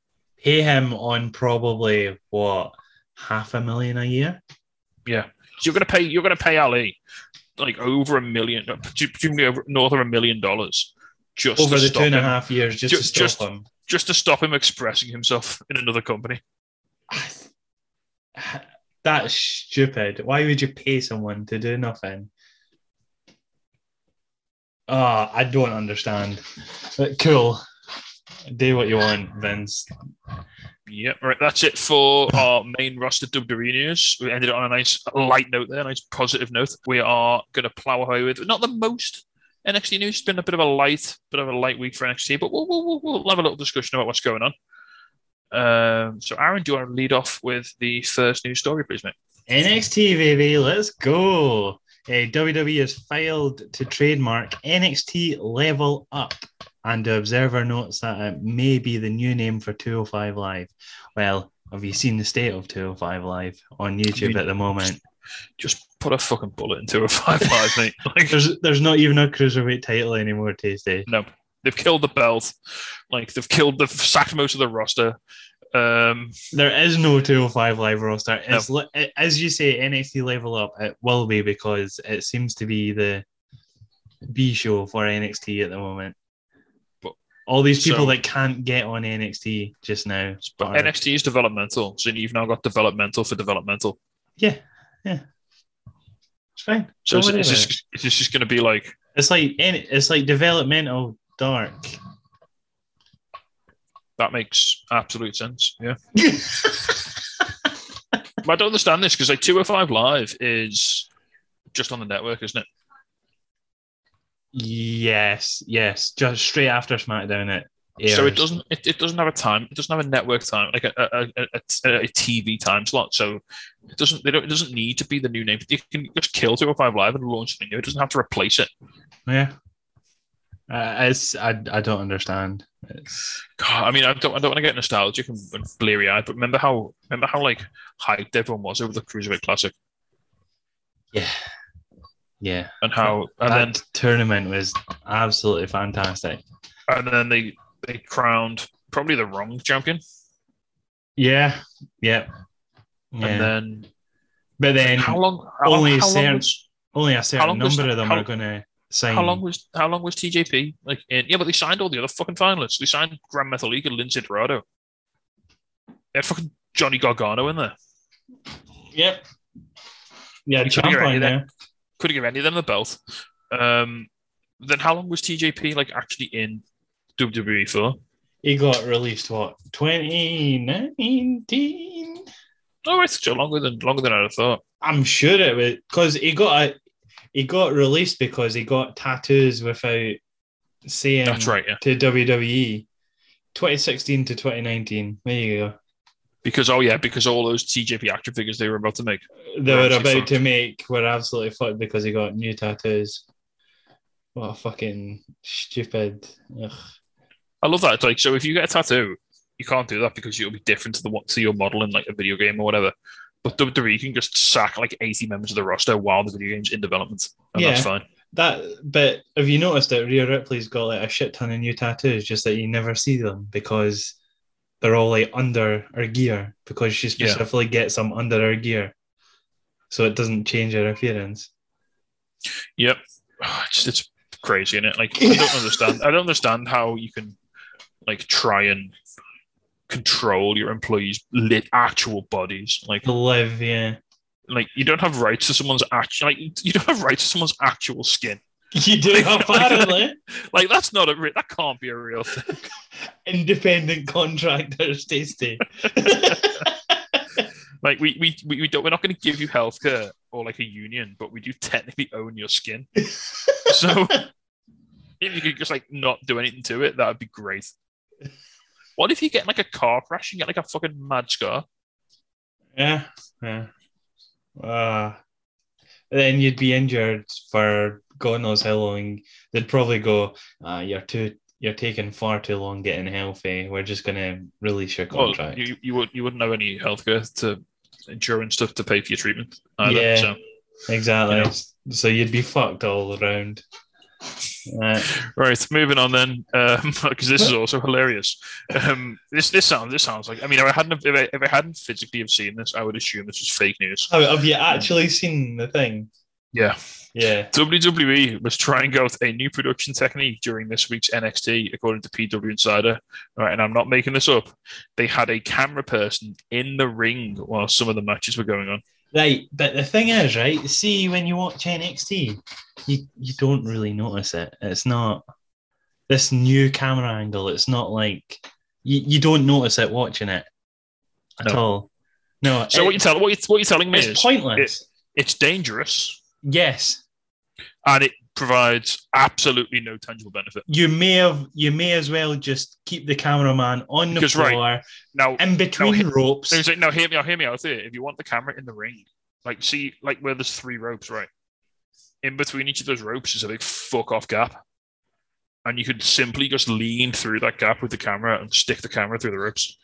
Pay him on probably what, half a million a year? Yeah. You're gonna pay. You're gonna pay Ali like over a million, presumably over north of a million dollars, just over the two and a half years, just to stop him, just to stop him expressing himself in another company. That's stupid. Why would you pay someone to do nothing? Ah, oh, I don't understand. But cool. Do what you want, Vince. Yep, right. That's it for our main roster W W E news. We ended it on a nice light note there, a nice positive note. We are going to plow away with not the most N X T news. It's been a bit of a light, bit of a light week for N X T, but we'll we'll, we'll have a little discussion about what's going on. Um, so, Aaron, do you want to lead off with the first news story, please, mate? N X T, baby, let's go. Uh, W W E has filed to trademark N X T Level Up, and the Observer notes that it may be the new name for two oh five Live. Well, have you seen the state of two oh five Live on YouTube I mean, at the moment? Just put a fucking bullet in two oh five Live, mate. Like, there's there's not even a cruiserweight title anymore, Tasty. No, they've killed the belt. Like, they've killed, they've sacked most of the roster. Um, there is no two oh five Live roster. It's, no. As you say, N X T Level Up, it will be, because it seems to be the B show for N X T at the moment. All these people so, that can't get on N X T just now. But are... N X T is developmental, so you've now got developmental for developmental. Yeah, yeah. It's fine. So it's, it's just, it's just going to be like... It's like it's like developmental dark. That makes absolute sense, yeah. But I don't understand this, because like two oh five Live is just on the network, isn't it? Yes, yes, just straight after SmackDown it airs. So it doesn't, it, it doesn't have a time, it doesn't have a network time, like a a, a, a, a T V time slot. So it doesn't, they don't, it doesn't need to be the new name. You can just kill two oh five Live and launch something new. It doesn't have to replace it. Yeah, uh, it's I I don't understand. It's... God, I mean, I don't I don't want to get nostalgic and bleary eyed, but remember how remember how like hyped everyone was over the Cruiserweight Classic. Yeah. Yeah, and how and that then tournament was absolutely fantastic. And then they they crowned probably the wrong champion. Yeah, yeah. And yeah. then, but then how long? How, only, how certain, long was, only a certain number was, of them how, are going to sign. How long was How long was T J P? Like, in, yeah, but they signed all the other fucking finalists. They signed Gran Metalik and Lindsay Dorado. They had fucking Johnny Gargano in there. Yep. Yeah, champ right there. Couldn't give any of them the belt. Um, then how long was T J P like actually in W W E for? He got released what, twenty nineteen? Oh, it's still longer than longer than I thought. I'm sure it was, because he got a, he got released because he got tattoos without saying. That's right, yeah. To W W E, twenty sixteen to twenty nineteen. There you go. Because, oh yeah, because all those T J P action figures they were about to make. They were, were about fucked. to make were absolutely fucked because he got new tattoos. What a fucking stupid. Ugh. I love that. It's like, so if you get a tattoo, you can't do that because you'll be different to the to your model in like a video game or whatever. But W W E can just sack like eighty members of the roster while the video game's in development. And yeah, that's fine. That, but have you noticed that Rhea Ripley's got like a shit ton of new tattoos, just that you never see them because they're all like under her gear, because she specifically yeah. gets them under her gear. so it doesn't change our appearance. Yep. Oh, it's, it's crazy, isn't it? Like, I don't understand. I don't understand how you can, like, try and control your employees' lit actual bodies. Like, live, yeah. Like, you don't have rights to someone's actual. Like, you don't have rights to someone's actual skin. You do, like, apparently. Like, like that's not a re- that can't be a real thing. Independent contractors, tasty. Like, we we we don't. We're not going to give you healthcare or like a union, but we do technically own your skin. So if you could just like not do anything to it, that would be great. What if you get like a car crash and get like a fucking mad scar? Yeah, yeah. Uh, then you'd be injured for God knows how long. They'd probably go, uh, you're too, you're taking far too long getting healthy. We're just going to release your contract. Well, you you, would, you wouldn't have any healthcare to insurance stuff to pay for your treatment. Either, yeah, so, exactly. You know. So you'd be fucked all around. Right. Right, moving on then, because um, this is also hilarious. Um, this this sounds this sounds like I mean, if I hadn't if I, if I hadn't physically have seen this, I would assume this was fake news. Oh, have you actually seen the thing? Yeah, yeah. W W E was trying out a new production technique during this week's N X T, according to P W Insider. All right, and I'm not making this up. They had a camera person in the ring while some of the matches were going on. Right, but the thing is, right, see, when you watch N X T, you, you don't really notice it. It's not this new camera angle. It's not like, you, you don't notice it watching it at no. all. No. So it, what, you're tell, what, you're, what you're telling me it's is... It's pointless. It, it's dangerous. Yes. And it provides absolutely no tangible benefit. You may have, you may as well just keep the cameraman on the because, floor right, now, in between now, ropes. There's like, no, hear me out, hear me out there. If you want the camera in the ring, like see, like where there's three ropes, right? In between each of those ropes is a big fuck off gap. And you could simply just lean through that gap with the camera and stick the camera through the ropes.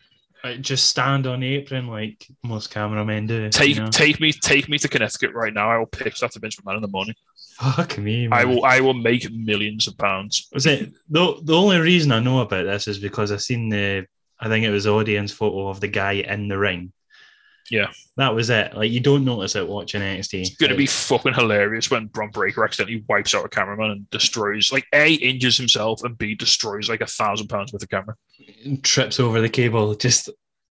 I just stand on the apron like most cameramen do. Take you know? take me take me to Connecticut right now. I will pitch that to Vince McMahon in the morning. Fuck me, man. I will I will make millions of pounds. Is it the the only reason I know about this is because I seen the I think it was audience photo of the guy in the ring. Yeah. That was it. Like, you don't notice it watching N X T. It's going to be fucking hilarious when Bron Breakker accidentally wipes out a cameraman and destroys, like, A, injures himself, and B, destroys, like, a thousand pounds worth of camera. And trips over the cable just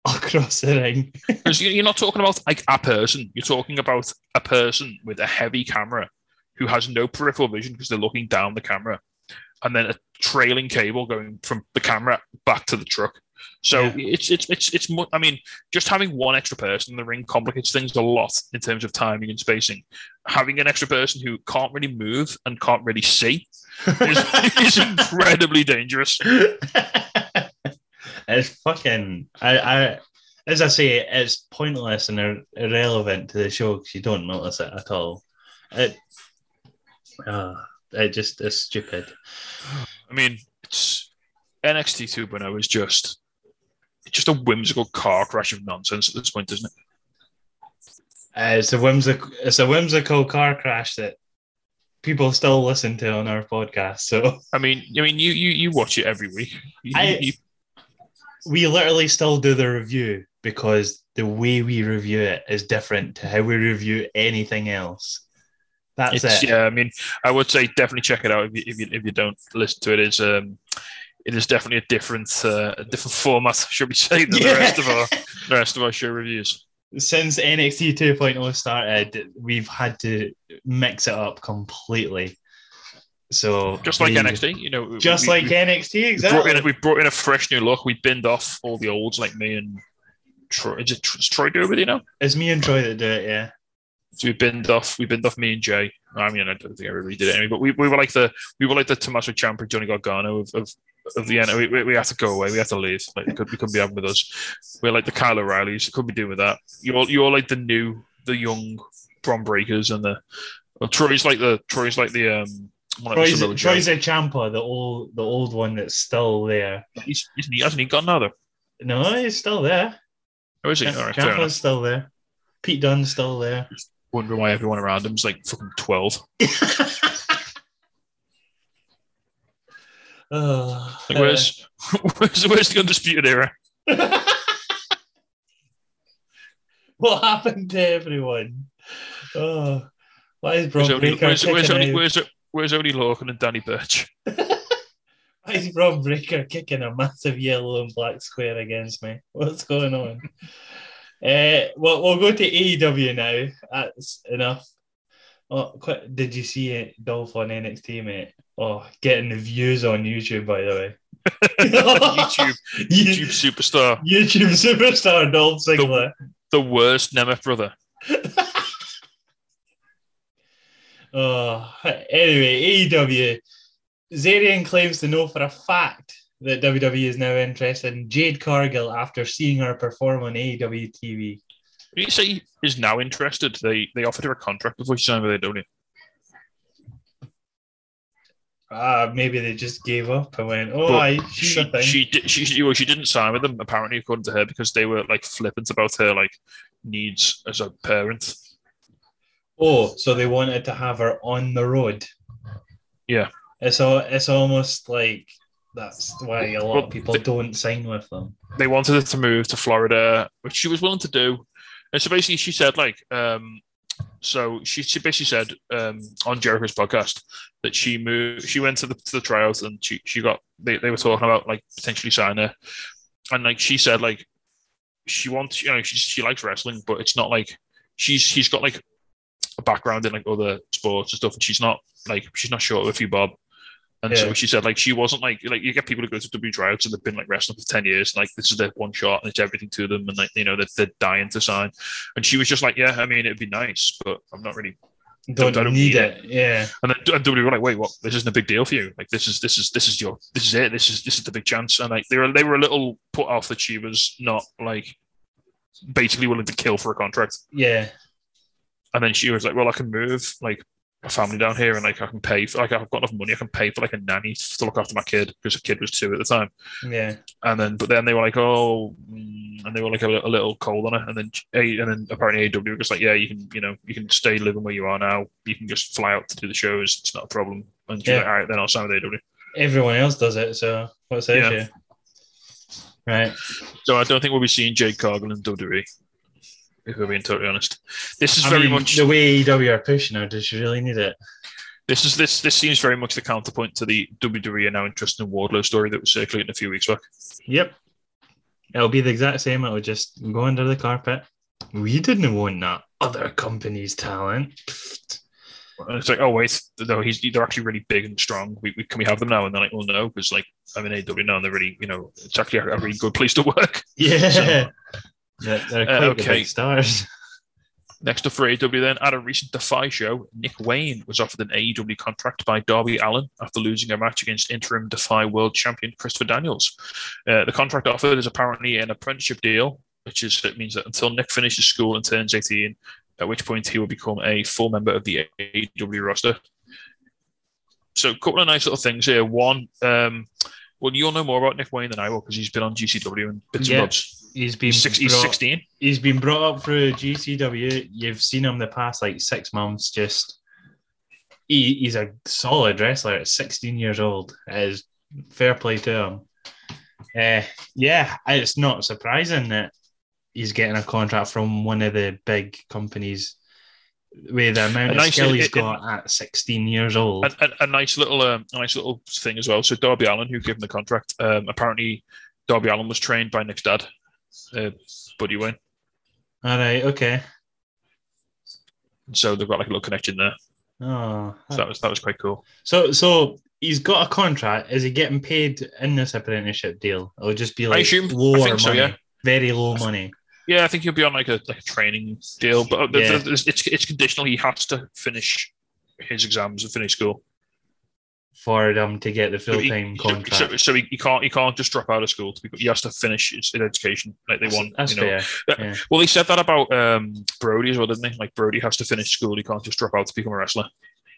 across the ring. Because you're not talking about, like, a person. You're talking about a person with a heavy camera who has no peripheral vision because they're looking down the camera. And then a trailing cable going from the camera back to the truck. So yeah. it's it's it's it's. I mean, just having one extra person in the ring complicates things a lot in terms of timing and spacing. Having an extra person who can't really move and can't really see is, is incredibly dangerous. It's fucking. I, I as I say, it's pointless and ir- irrelevant to the show because you don't notice it at all. It, uh, it just is stupid. I mean, it's N X T two point oh is just. It's just a whimsical car crash of nonsense at this point, isn't it? Uh, it's a whimsical, it's a whimsical car crash that people still listen to on our podcast. So I mean, I mean, you you, you watch it every week. You, I, you, we literally still do the review because the way we review it is different to how we review anything else. That's it. Yeah, I mean, I would say definitely check it out if you if you, if you don't listen to it. It's um. It is definitely a different, uh, a different format, should we say, than yeah. the rest of our, the rest of our show reviews. Since N X T two point oh started, we've had to mix it up completely. So just like we, N X T, you know, just we, like we, N X T, exactly. Brought in, we brought in a fresh new look. We binned off all the olds, like me and Troy. Is it Troy do it with you now? It's me and Troy that do it. Yeah. So we binned off, we binned off me and Jay. I mean, I don't think everybody did it anyway, but we, we were like the we were like the Tommaso Ciampa, Johnny Gargano of. of Of the end, we, we we have to go away. We have to leave. Like we, could, we couldn't be having with us. We're like the Kyle O'Reillys. Could be doing with that. You're you're like the new, the young Bron Breakers and the. Well, Troy's like the Troy's like the um. Troy's, Troy's a Ciampa, the old the old one that's still there. He's, isn't he? Hasn't he gone now though? No, he's still there. Oh, is he? All right, Ciampa's still there. Pete Dunne's still there. Just wondering why everyone around him's like fucking twelve. Oh, like where's, uh, where's, where's the Undisputed Era? What happened to everyone? Oh, why is Brock Breaker where's, where's, where's, where's, where's Oney Lorcan and Danny Birch? Why is Brock Breaker kicking a massive yellow and black square against me? What's going on? uh, well, we'll go to A E W now. That's enough. Oh, quite, did you see it, Dolph on N X T, mate? Oh, getting the views on YouTube, by the way. YouTube, YouTube superstar. YouTube superstar Dolph Ziggler. The, the worst Nemeth brother. oh, anyway, A E W. Zarian claims to know for a fact that W W E is now interested in Jade Cargill after seeing her perform on A E W T V. You say is now interested. They they offered her a contract before she signed with it, don't they? Ah, maybe they just gave up and went, oh, I, she's she, a thing. She, did, she, well, she didn't sign with them, apparently, according to her, because they were, like, flippant about her, like, needs as a parent. Oh, so they wanted to have her on the road. Yeah. It's all, it's almost like that's why a lot well, of people they, don't sign with them. They wanted her to move to Florida, which she was willing to do. And so basically she said, like, um, so she, she basically said um, on Jericho's podcast that she moved, she went to the, to the trials and she, she got, they, they were talking about, like, potentially signing her. And, like, she said, like, she wants, you know, she, she likes wrestling, but it's not like, she's she's got, like, a background in, like, other sports and stuff. And she's not, like, she's not short of a few bob. And yeah. so she said, like, she wasn't like, like you get people who go to W tryouts and they've been, like, wrestling for ten years. And, like, this is their one shot and it's everything to them. And, like, you know, they're, they're dying to sign. And she was just like, yeah, I mean, it'd be nice, but I'm not really. Don't, don't need it. it. Yeah. And then and W were like, wait, what? This isn't a big deal for you. Like, this is, this is, this is your, this is it. This is, this is the big chance. And, like, they were, they were a little put off that she was not, like, basically willing to kill for a contract. Yeah. And then she was like, well, I can move, like, my family down here, and, like, I can pay for, like, I've got enough money, I can pay for, like, a nanny to look after my kid, because the kid was two at the time. Yeah. And then, but then they were like, oh, and they were, like, a, a little cold on it. And then, and then apparently A E W were just like, yeah, you can, you know, you can stay living where you are now. You can just fly out to do the shows. It's not a problem. And she's yeah. like, all right, then I'll sign with A E W. Everyone else does it, so what's the yeah. issue? Right. So I don't think we'll be seeing Jade Cargill in W W E. If we're being totally honest, this is I very mean, much the way A E W are pushing her. Does she really need it? This is this. This seems very much the counterpoint to the W W E are now interested in Wardlow story that was circulating a few weeks back. Yep, it'll be the exact same. It'll just go under the carpet. We didn't want that other company's talent. And it's like, oh wait, no, he's they're actually really big and strong. We, we can we have them now? And they're like, well, no, because, like, I'm in A E W now, and they're really, you know, it's actually a really good place to work. Yeah. So, They're, they're quite uh, okay. big stars. Next up for A E W then, at a recent Defy show, Nick Wayne was offered an A E W contract by Darby Allin after losing a match against interim Defy world champion Christopher Daniels. Uh, the contract offered is apparently an apprenticeship deal, which is it means that until Nick finishes school and turns eighteen, at which point he will become a full member of the A E W roster. So a couple of nice little things here. One, um, well, you'll know more about Nick Wayne than I will because he's been on G C W and bits yeah. and bobs. He's been Six, brought, he's sixteen. He's been brought up through G C W. You've seen him the past, like, six months. Just he, he's a solid wrestler at sixteen years old. It is fair play to him. Uh, yeah, it's not surprising that he's getting a contract from one of the big companies with the amount a of nice, skill he's it, it, got at sixteen years old. A, a, a nice little, um, a nice little thing as well. So Darby Allin, who gave him the contract, um, apparently Darby Allin was trained by Nick's dad. Uh, Buddy Wayne. All right. Okay. So they've got, like, a little connection there. Oh, so that was that was quite cool. So so he's got a contract. Is he getting paid in this apprenticeship deal? It'll just be like I assume, lower I think so, money, yeah. very low money. Yeah, I think he'll be on, like, a like a training deal, but yeah. it's it's conditional. He has to finish his exams and finish school for them to get the full-time so contract. So, so he, he can't he can't just drop out of school. To be, he has to finish his, his education. Like they that's, want, that's you know. Fair. Yeah. Well, he said that about um, Brody as well, didn't he? Like, Brody has to finish school. He can't just drop out to become a wrestler.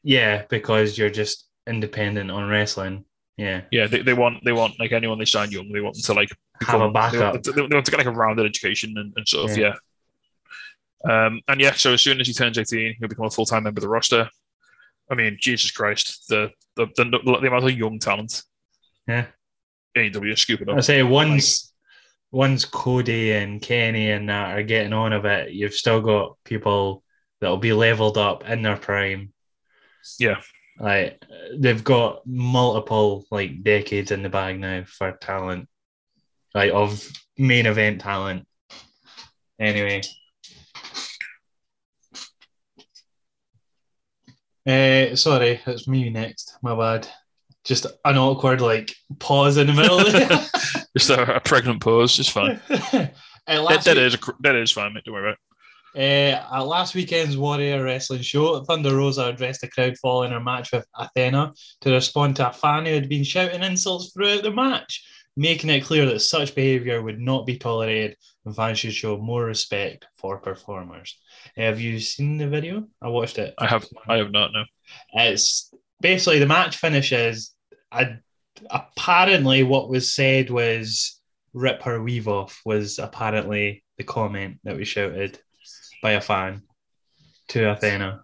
Yeah, because you're just independent on wrestling. Yeah. Yeah, they, they want, they want like, anyone they sign young, they want them to, like, become, have a backup. They want, they want to get, like, a rounded education and, and sort of, yeah. yeah. Um, and, yeah, so as soon as he turns eighteen, he'll become a full-time member of the roster. I mean, Jesus Christ, the the, the, the amount of young talent. Yeah. A E W is scooping up. I say, once like, once Cody and Kenny and that are getting on a bit, you've still got people that'll be leveled up in their prime. Yeah. Like, they've got multiple, like, decades in the bag now for talent, like, of main event talent. Anyway. Uh, sorry, it's me next. My bad. Just an awkward, like, pause in the middle. Just a, a pregnant pause. It's fine. that, that, week- is, that is fine, mate. Don't worry about it. Uh, at last weekend's Warrior Wrestling show, Thunder Rosa addressed the crowd following her match with Athena to respond to a fan who had been shouting insults throughout the match, making it clear that such behaviour would not be tolerated and fans should show more respect for performers. Uh, have you seen the video? I watched it. I have I have not, no. It's basically the match finishes. I, apparently what was said was "rip her weave off" was apparently the comment that was shouted by a fan to Athena.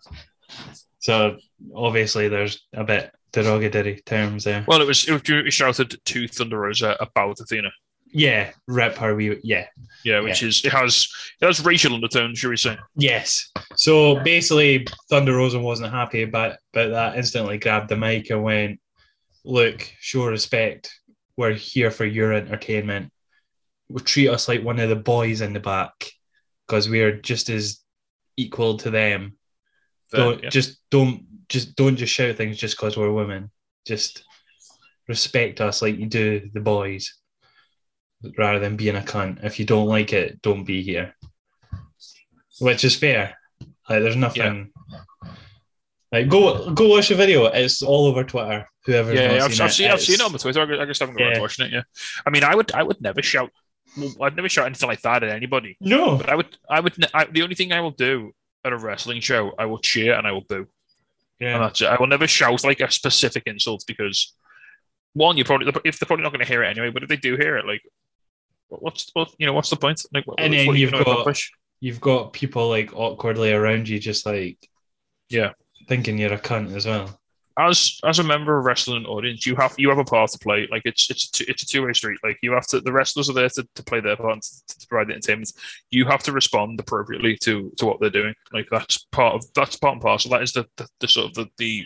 So obviously there's a bit derogatory terms there. Well, it was it was shouted to Thunder Rosa about Athena. Yeah, rip her wee yeah. Yeah, which yeah. is it has it has racial undertones, should we say? Yes. So basically Thunder Rosa wasn't happy about, about that, instantly grabbed the mic and went, "Look, show respect. We're here for your entertainment. Treat us like one of the boys in the back, because we are just as equal to them. Don't but, yeah. just don't just don't just shout things just because we're women. Just respect us like you do the boys, rather than being a cunt. If you don't like it, don't be here." Which is fair. Like, there's nothing. Yeah. Like, go go watch the video. It's all over Twitter. Whoever. Yeah, yeah I've, seen I've, it, seen, I've seen it on my Twitter. I just haven't got yeah. watching it. Yeah. I mean, I would I would never shout. I'd never shout anything like that at anybody. No, but I would. I would. I, the only thing I will do at a wrestling show, I will cheer and I will boo. Yeah, and that's it. I will never shout like a specific insult, because one, you probably if they're probably not going to hear it anyway. But if they do hear it, like, what's what, you know, what's the point? Like, what, and what, then what you've got you've got people like awkwardly around you, just like yeah, thinking you're a cunt as well. As as a member of a wrestling audience, you have you have a part to play. Like, it's it's a two, it's a two way street. Like, you have to the wrestlers are there to, to play their part, to, to provide the entertainment. You have to respond appropriately to, to what they're doing. Like, that's part of that's part and parcel. That is the, the, the sort of the, the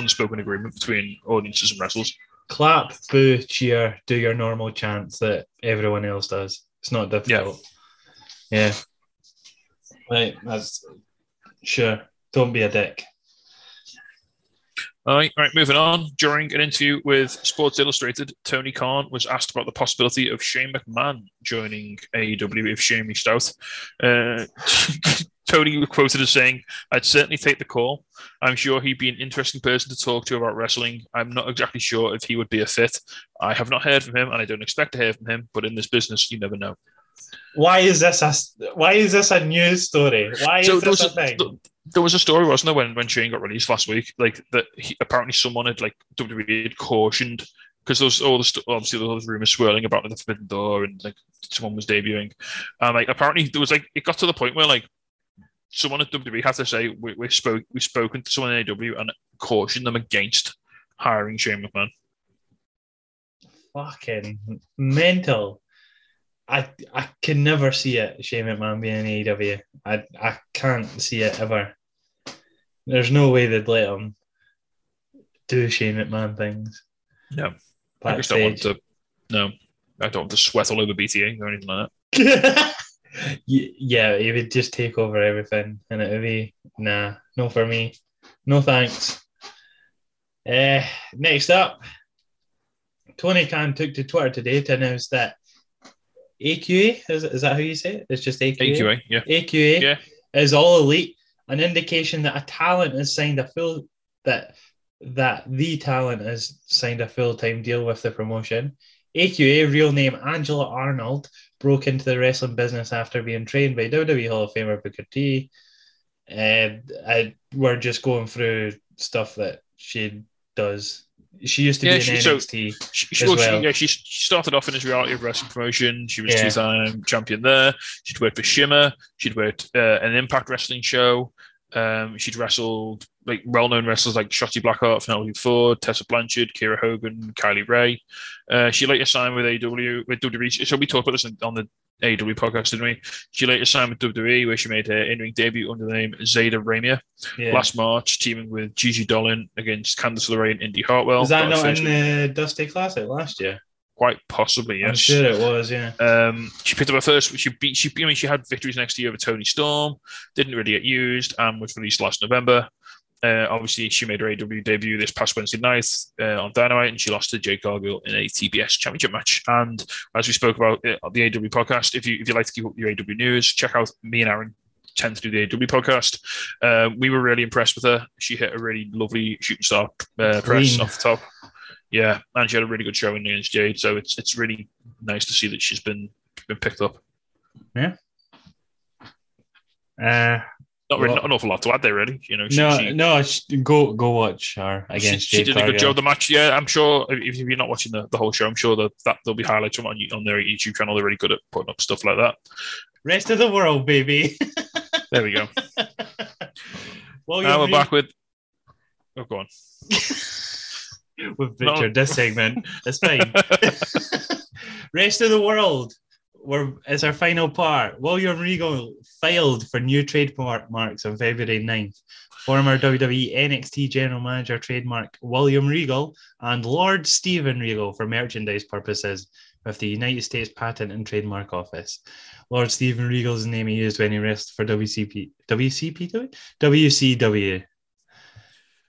unspoken agreement between audiences and wrestlers. Clap, boo, cheer, do your normal chants that everyone else does. It's not difficult. Yeah, yeah. Right. That's sure. Don't be a dick. All right, all right, moving on. During an interview with Sports Illustrated, Tony Khan was asked about the possibility of Shane McMahon joining A E W if Shane reached out. Uh, Tony was quoted as saying, "I'd certainly take the call. I'm sure he'd be an interesting person to talk to about wrestling. I'm not exactly sure if he would be a fit. I have not heard from him, and I don't expect to hear from him, but in this business, you never know." Why is this a, why is this a news story? Why is so this a thing? Th- There was a story, wasn't there, when, when Shane got released last week? Like, that he, apparently someone had, like, W W E had cautioned, because there was all this, obviously there was all those rumors swirling about the Forbidden Door and, like, someone was debuting. And, like, apparently there was, like, it got to the point where, like, someone at W W E had to say, we, we spoke, we've spoken to someone in A E W and cautioned them against hiring Shane McMahon. Fucking mental. I I can never see it, Shane McMahon being in A E W. I I can't see it ever. There's no way they'd let him do Shane McMahon things. No. Backstage. I just don't want to no. I don't want to sweat all over B T A or anything like that. Yeah, he would just take over everything and it would be nah, no for me. No thanks. Uh, next up, Tony Khan took to Twitter today to announce that A Q A, is, is that how you say it? It's just A Q A? A Q A, yeah. A Q A yeah. is all elite, an indication that a talent has signed a full that that the talent has signed a full-time deal with the promotion. A Q A, real name Angela Arnold, broke into the wrestling business after being trained by W W E Hall of Famer Booker T. And I, we're just going through stuff that she does. She used to yeah, be in she, N X T so she, she, as well. She, yeah, she started off in his reality of wrestling promotion. She was yeah. two-time champion there. She'd worked for Shimmer. She'd worked uh, an Impact Wrestling show. Um, she'd wrestled like well-known wrestlers like Shotty Blackheart, Penelope Ford, Tessa Blanchard, Kira Hogan, Kylie Rae. Uh, she later signed with A E W, with W W E. So we talked about this on the A E W podcast, didn't we? She later signed with W W E, where she made her in-ring debut under the name Zayda Ramia yeah. last March, teaming with Gigi Dolin against Candice LeRae and Indy Hartwell. Was that not in the Dusty Classic last year? Quite possibly, yes. I'm sure it was, yeah. Um, she picked up her first. She beat. She, I mean, she had victories next year over Toni Storm. Didn't really get used, and was released last November. Uh, obviously, she made her A E W debut this past Wednesday night uh, on Dynamite, and she lost to Jade Cargill in a T B S Championship match. And as we spoke about it on the A E W podcast, if you if you like to keep up with your A E W news, check out me and Aaron. Tend to do the A E W podcast. Uh, we were really impressed with her. She hit a really lovely shooting star uh, press off the top. Yeah, and she had a really good showing against Jade, so it's it's really nice to see that she's been been picked up. Yeah. Uh, not really, well, not an awful lot to add there, really. You know, she, no, she, no. She, go go watch her against she, Jade. She did a good job of the match. Yeah, I'm sure if, if you're not watching the, the whole show, I'm sure that, that there'll be highlights on on their YouTube channel. They're really good at putting up stuff like that. Rest of the world, baby. There we go. Well, now we're re- back with. Oh, go on. We've butchered no. this segment. It's fine. Rest of the world. We're, it's our final part. William Regal filed for new trademark marks on February ninth. Former W W E N X T General Manager trademark William Regal and Lord Steven Regal for merchandise purposes with the United States Patent and Trademark Office. Lord Steven Regal is the name he used when he wrestled for W C P W? W C W.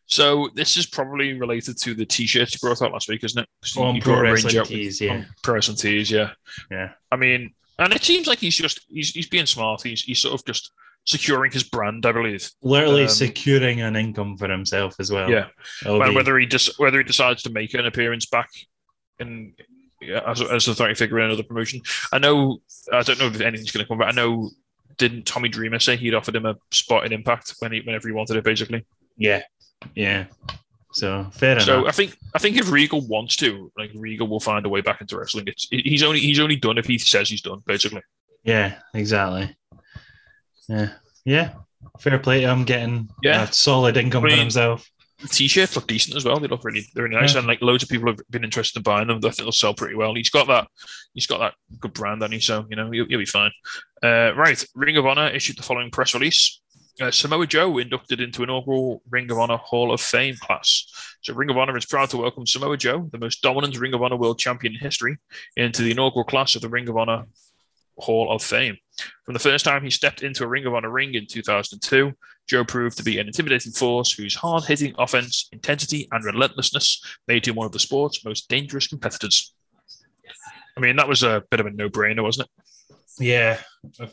So this is probably related to the T-shirts you brought out last week, isn't it? On oh, pro wrestling tees, yeah. Pro wrestling tees, yeah. Yeah. I mean, and it seems like he's just he's he's being smart. He's he's sort of just securing his brand, I believe. Literally um, securing an income for himself as well. Yeah. And whether he just whether he decides to make an appearance back in as as authority figure in another promotion, I know I don't know if anything's going to come, but I know didn't Tommy Dreamer say he'd offered him a spot in Impact when he, whenever he wanted it, basically. Yeah. Yeah, so fair enough. So I think I think if Regal wants to, like Regal will find a way back into wrestling. It's he's only he's only done if he says he's done, basically. Yeah, exactly. Yeah, yeah. Fair play. I'm getting yeah. a solid income I mean, for himself. The t-shirts look decent as well. They look really they're really nice, yeah. and like loads of people have been interested in buying them. I think they'll sell pretty well. He's got that he's got that good brand on him, so you know he'll, he'll be fine. Uh, right, Ring of Honor issued the following press release. Uh, Samoa Joe inducted into an inaugural Ring of Honor Hall of Fame class. So Ring of Honor is proud to welcome Samoa Joe, the most dominant Ring of Honor world champion in history, into the inaugural class of the Ring of Honor Hall of Fame. From the first time he stepped into a Ring of Honor ring in two thousand two, Joe proved to be an intimidating force whose hard-hitting offense, intensity, and relentlessness made him one of the sport's most dangerous competitors. I mean, that was a bit of a no-brainer, wasn't it? Yeah,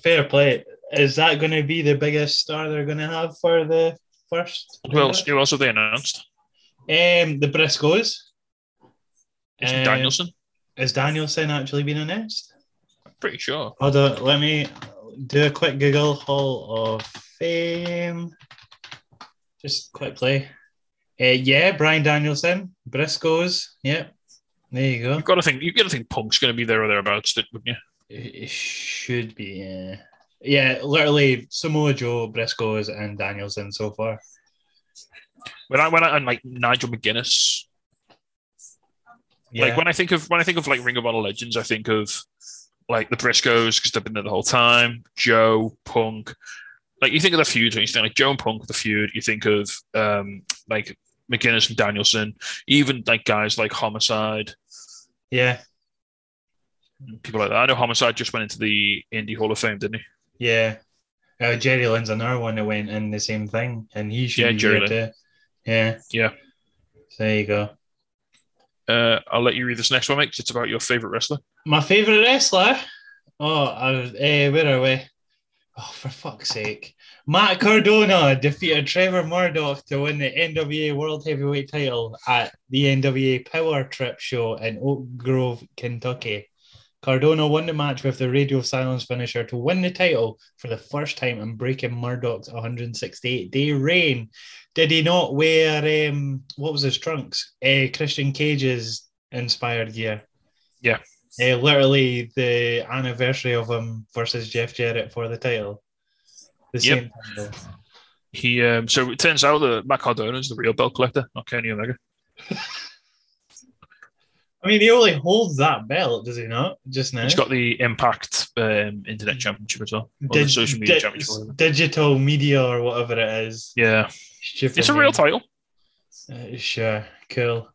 fair play. Is that going to be the biggest star they're going to have for the first? Well, who else have they announced? Um, the Briscoes. Is um, Danielson? Has Danielson actually been announced? I'm pretty sure. Hold on, let me do a quick Google Hall of Fame. Just quick play. Uh, yeah, Bryan Danielson, Briscoes. Yep, there you go. You've got to think. You've got to think Punk's going to be there or thereabouts, wouldn't you? It should be, yeah. Yeah, literally Samoa Joe, Briscoes, and Danielson so far. When I when I and like Nigel McGuinness, yeah. like when I think of when I think of like Ring of Honor legends, I think of like the Briscoes because they've been there the whole time. Joe, Punk, like you think of the feud. You think like Joe and Punk, the feud. You think of um, like McGuinness and Danielson, even like guys like Homicide. Yeah. People like that. I know Homicide just went into the Indie Hall of Fame, didn't he? Yeah. Uh, Jerry Lynn's another one that went in the same thing, and he should yeah, be Jerry Lynn. Yeah. Yeah. So there you go. Uh, I'll let you read this next one, mate, because it's about your favourite wrestler. My favourite wrestler? Oh, uh, where are we? Oh, for fuck's sake. Matt Cardona defeated Trevor Murdoch to win the N W A World Heavyweight title at the N W A Power Trip show in Oak Grove, Kentucky. Cardona won the match with the radio silence finisher to win the title for the first time and breaking Murdoch's one hundred sixty-eight day reign. Did he not wear, um, what was his trunks? Uh, Christian Cage's inspired gear. Yeah. Uh, literally the anniversary of him versus Jeff Jarrett for the title. The yep. same title. He um, so it turns out that Matt Cardona is the real belt collector, not Kenny Omega. I mean, he only holds that belt, does he not? Just now. He's got the Impact um, Internet Championship as well. Or Dig- the social media Dig- championship. Digital media or whatever it is. Yeah. Stupid it's a real title. Uh, sure. Cool.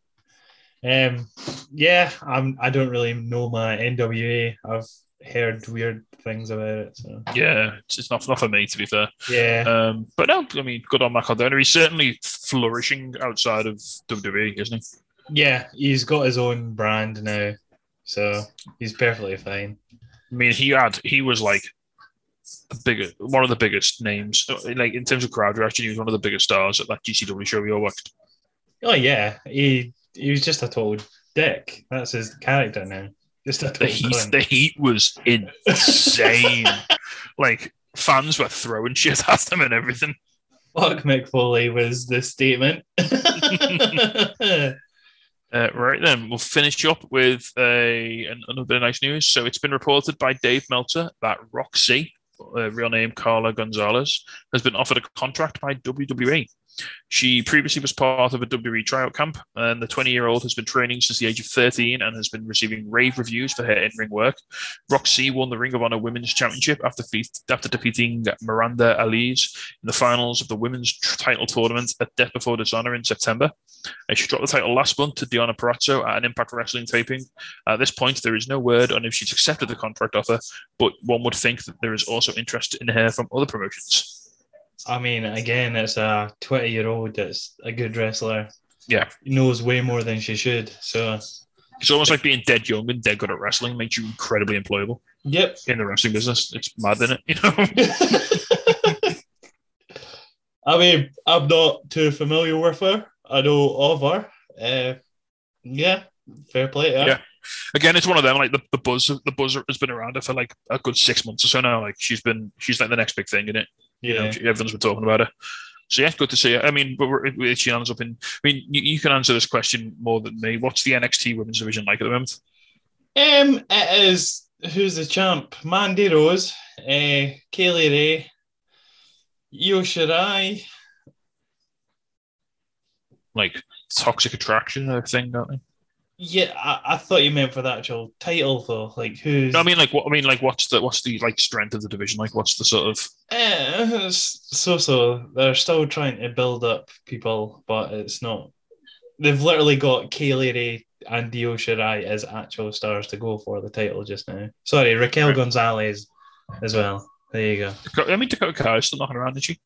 Um, yeah, I'm, I don't really know my N W A. I've heard weird things about it. So. Yeah, it's, it's not, not for me, to be fair. Yeah. Um, but no, I mean, good on Matt Cardona. He's certainly flourishing outside of W W E, isn't he? Yeah, he's got his own brand now, so he's perfectly fine. I mean, he had he was like a bigger, one of the biggest names, like in terms of crowd reaction. He was one of the biggest stars at that G C W show we all watched. Oh yeah, he he was just a total dick. That's his character now. Just a total the heat. Cunt. The heat was insane. Like fans were throwing shit at them and everything. Fuck Mick Foley was the statement. Uh, right then, we'll finish up with a another bit of nice news. So it's been reported by Dave Meltzer that Roxy, uh, real name Carla Gonzalez, has been offered a contract by W W E. She previously was part of a W W E tryout camp, and the twenty-year-old has been training since the age of thirteen and has been receiving rave reviews for her in-ring work. Roxy won the Ring of Honor Women's Championship after, fe- after defeating Miranda Alize in the finals of the women's title tournament at Death Before Dishonor in September. Uh, she dropped the title last month to Deonna Purrazzo at an Impact Wrestling taping. At this point, there is no word on if she's accepted the contract offer, but one would think that there is also interest in her from other promotions. I mean, again, it's a twenty-year-old that's a good wrestler. Yeah. Knows way more than she should. So it's almost like being dead young and dead good at wrestling makes you incredibly employable. Yep. In the wrestling business. It's mad, isn't it? You know? I mean, I'm not too familiar with her. I know of her. Uh, yeah. Fair play. Yeah. yeah. Again, it's one of them. Like the, the buzz, the buzz has been around her for like a good six months or so now. Like she's been, she's like the next big thing, isn't it? Yeah, you know, everyone's been talking about her. So yeah, good to see her. I mean, but we're, she ends up in. I mean, you, you can answer this question more than me. What's the N X T Women's Division like at the moment? Um, it is who's the champ? Mandy Rose, uh, Kaylee Ray, Io Shirai. Like Toxic Attraction thing, don't they? Yeah, I, I thought you meant for the actual title though. Like who's? No, I mean, like what? I mean, like what's the what's the like strength of the division? Like what's the sort of? Uh, so so they're still trying to build up people, but it's not. They've literally got Kaylee Ray and Io Shirai as actual stars to go for the title just now. Sorry, Raquel right. Gonzalez as well. There you go. I mean, Dakota Kai is still knocking around, isn't she?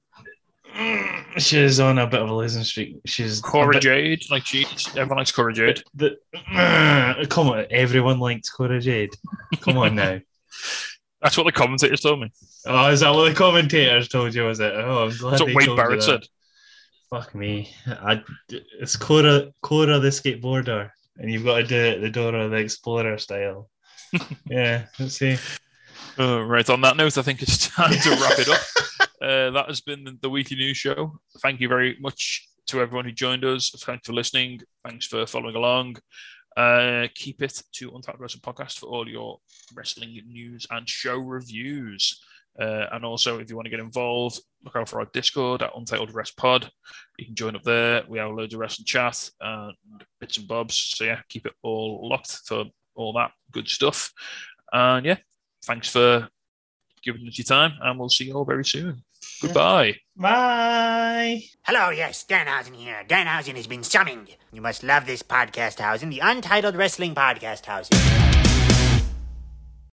She's on a bit of a losing streak. She's Cora bit... Jade, like she, everyone likes Cora Jade. The, uh, come on, everyone likes Cora Jade. Come on now. That's what the commentators told me. Oh, is that what the commentators told you? Was it? Oh, I'm glad. That's what Wade Barrett said. Fuck me. I, it's Cora, Cora the skateboarder, and you've got to do it the Dora the Explorer style. Yeah, let's see. Uh, right, on that note, I think it's time to wrap it up. Uh, that has been the Weekly News Show. Thank you very much to everyone who joined us. Thanks for listening. Thanks for following along. Uh, keep it to Untapped Wrestling Podcast for all your wrestling news and show reviews. Uh, and also, if you want to get involved, look out for our Discord at Untitled Rest Pod. You can join up there. We have loads of wrestling chat and bits and bobs. So, yeah, keep it all locked for all that good stuff. And, yeah, thanks for giving us your time, and we'll see you all very soon. Goodbye. Bye. Hello, yes, Danhausen here. Danhausen has been summoned. You must love this podcast housing, the Untitled Wrestling Podcast housing.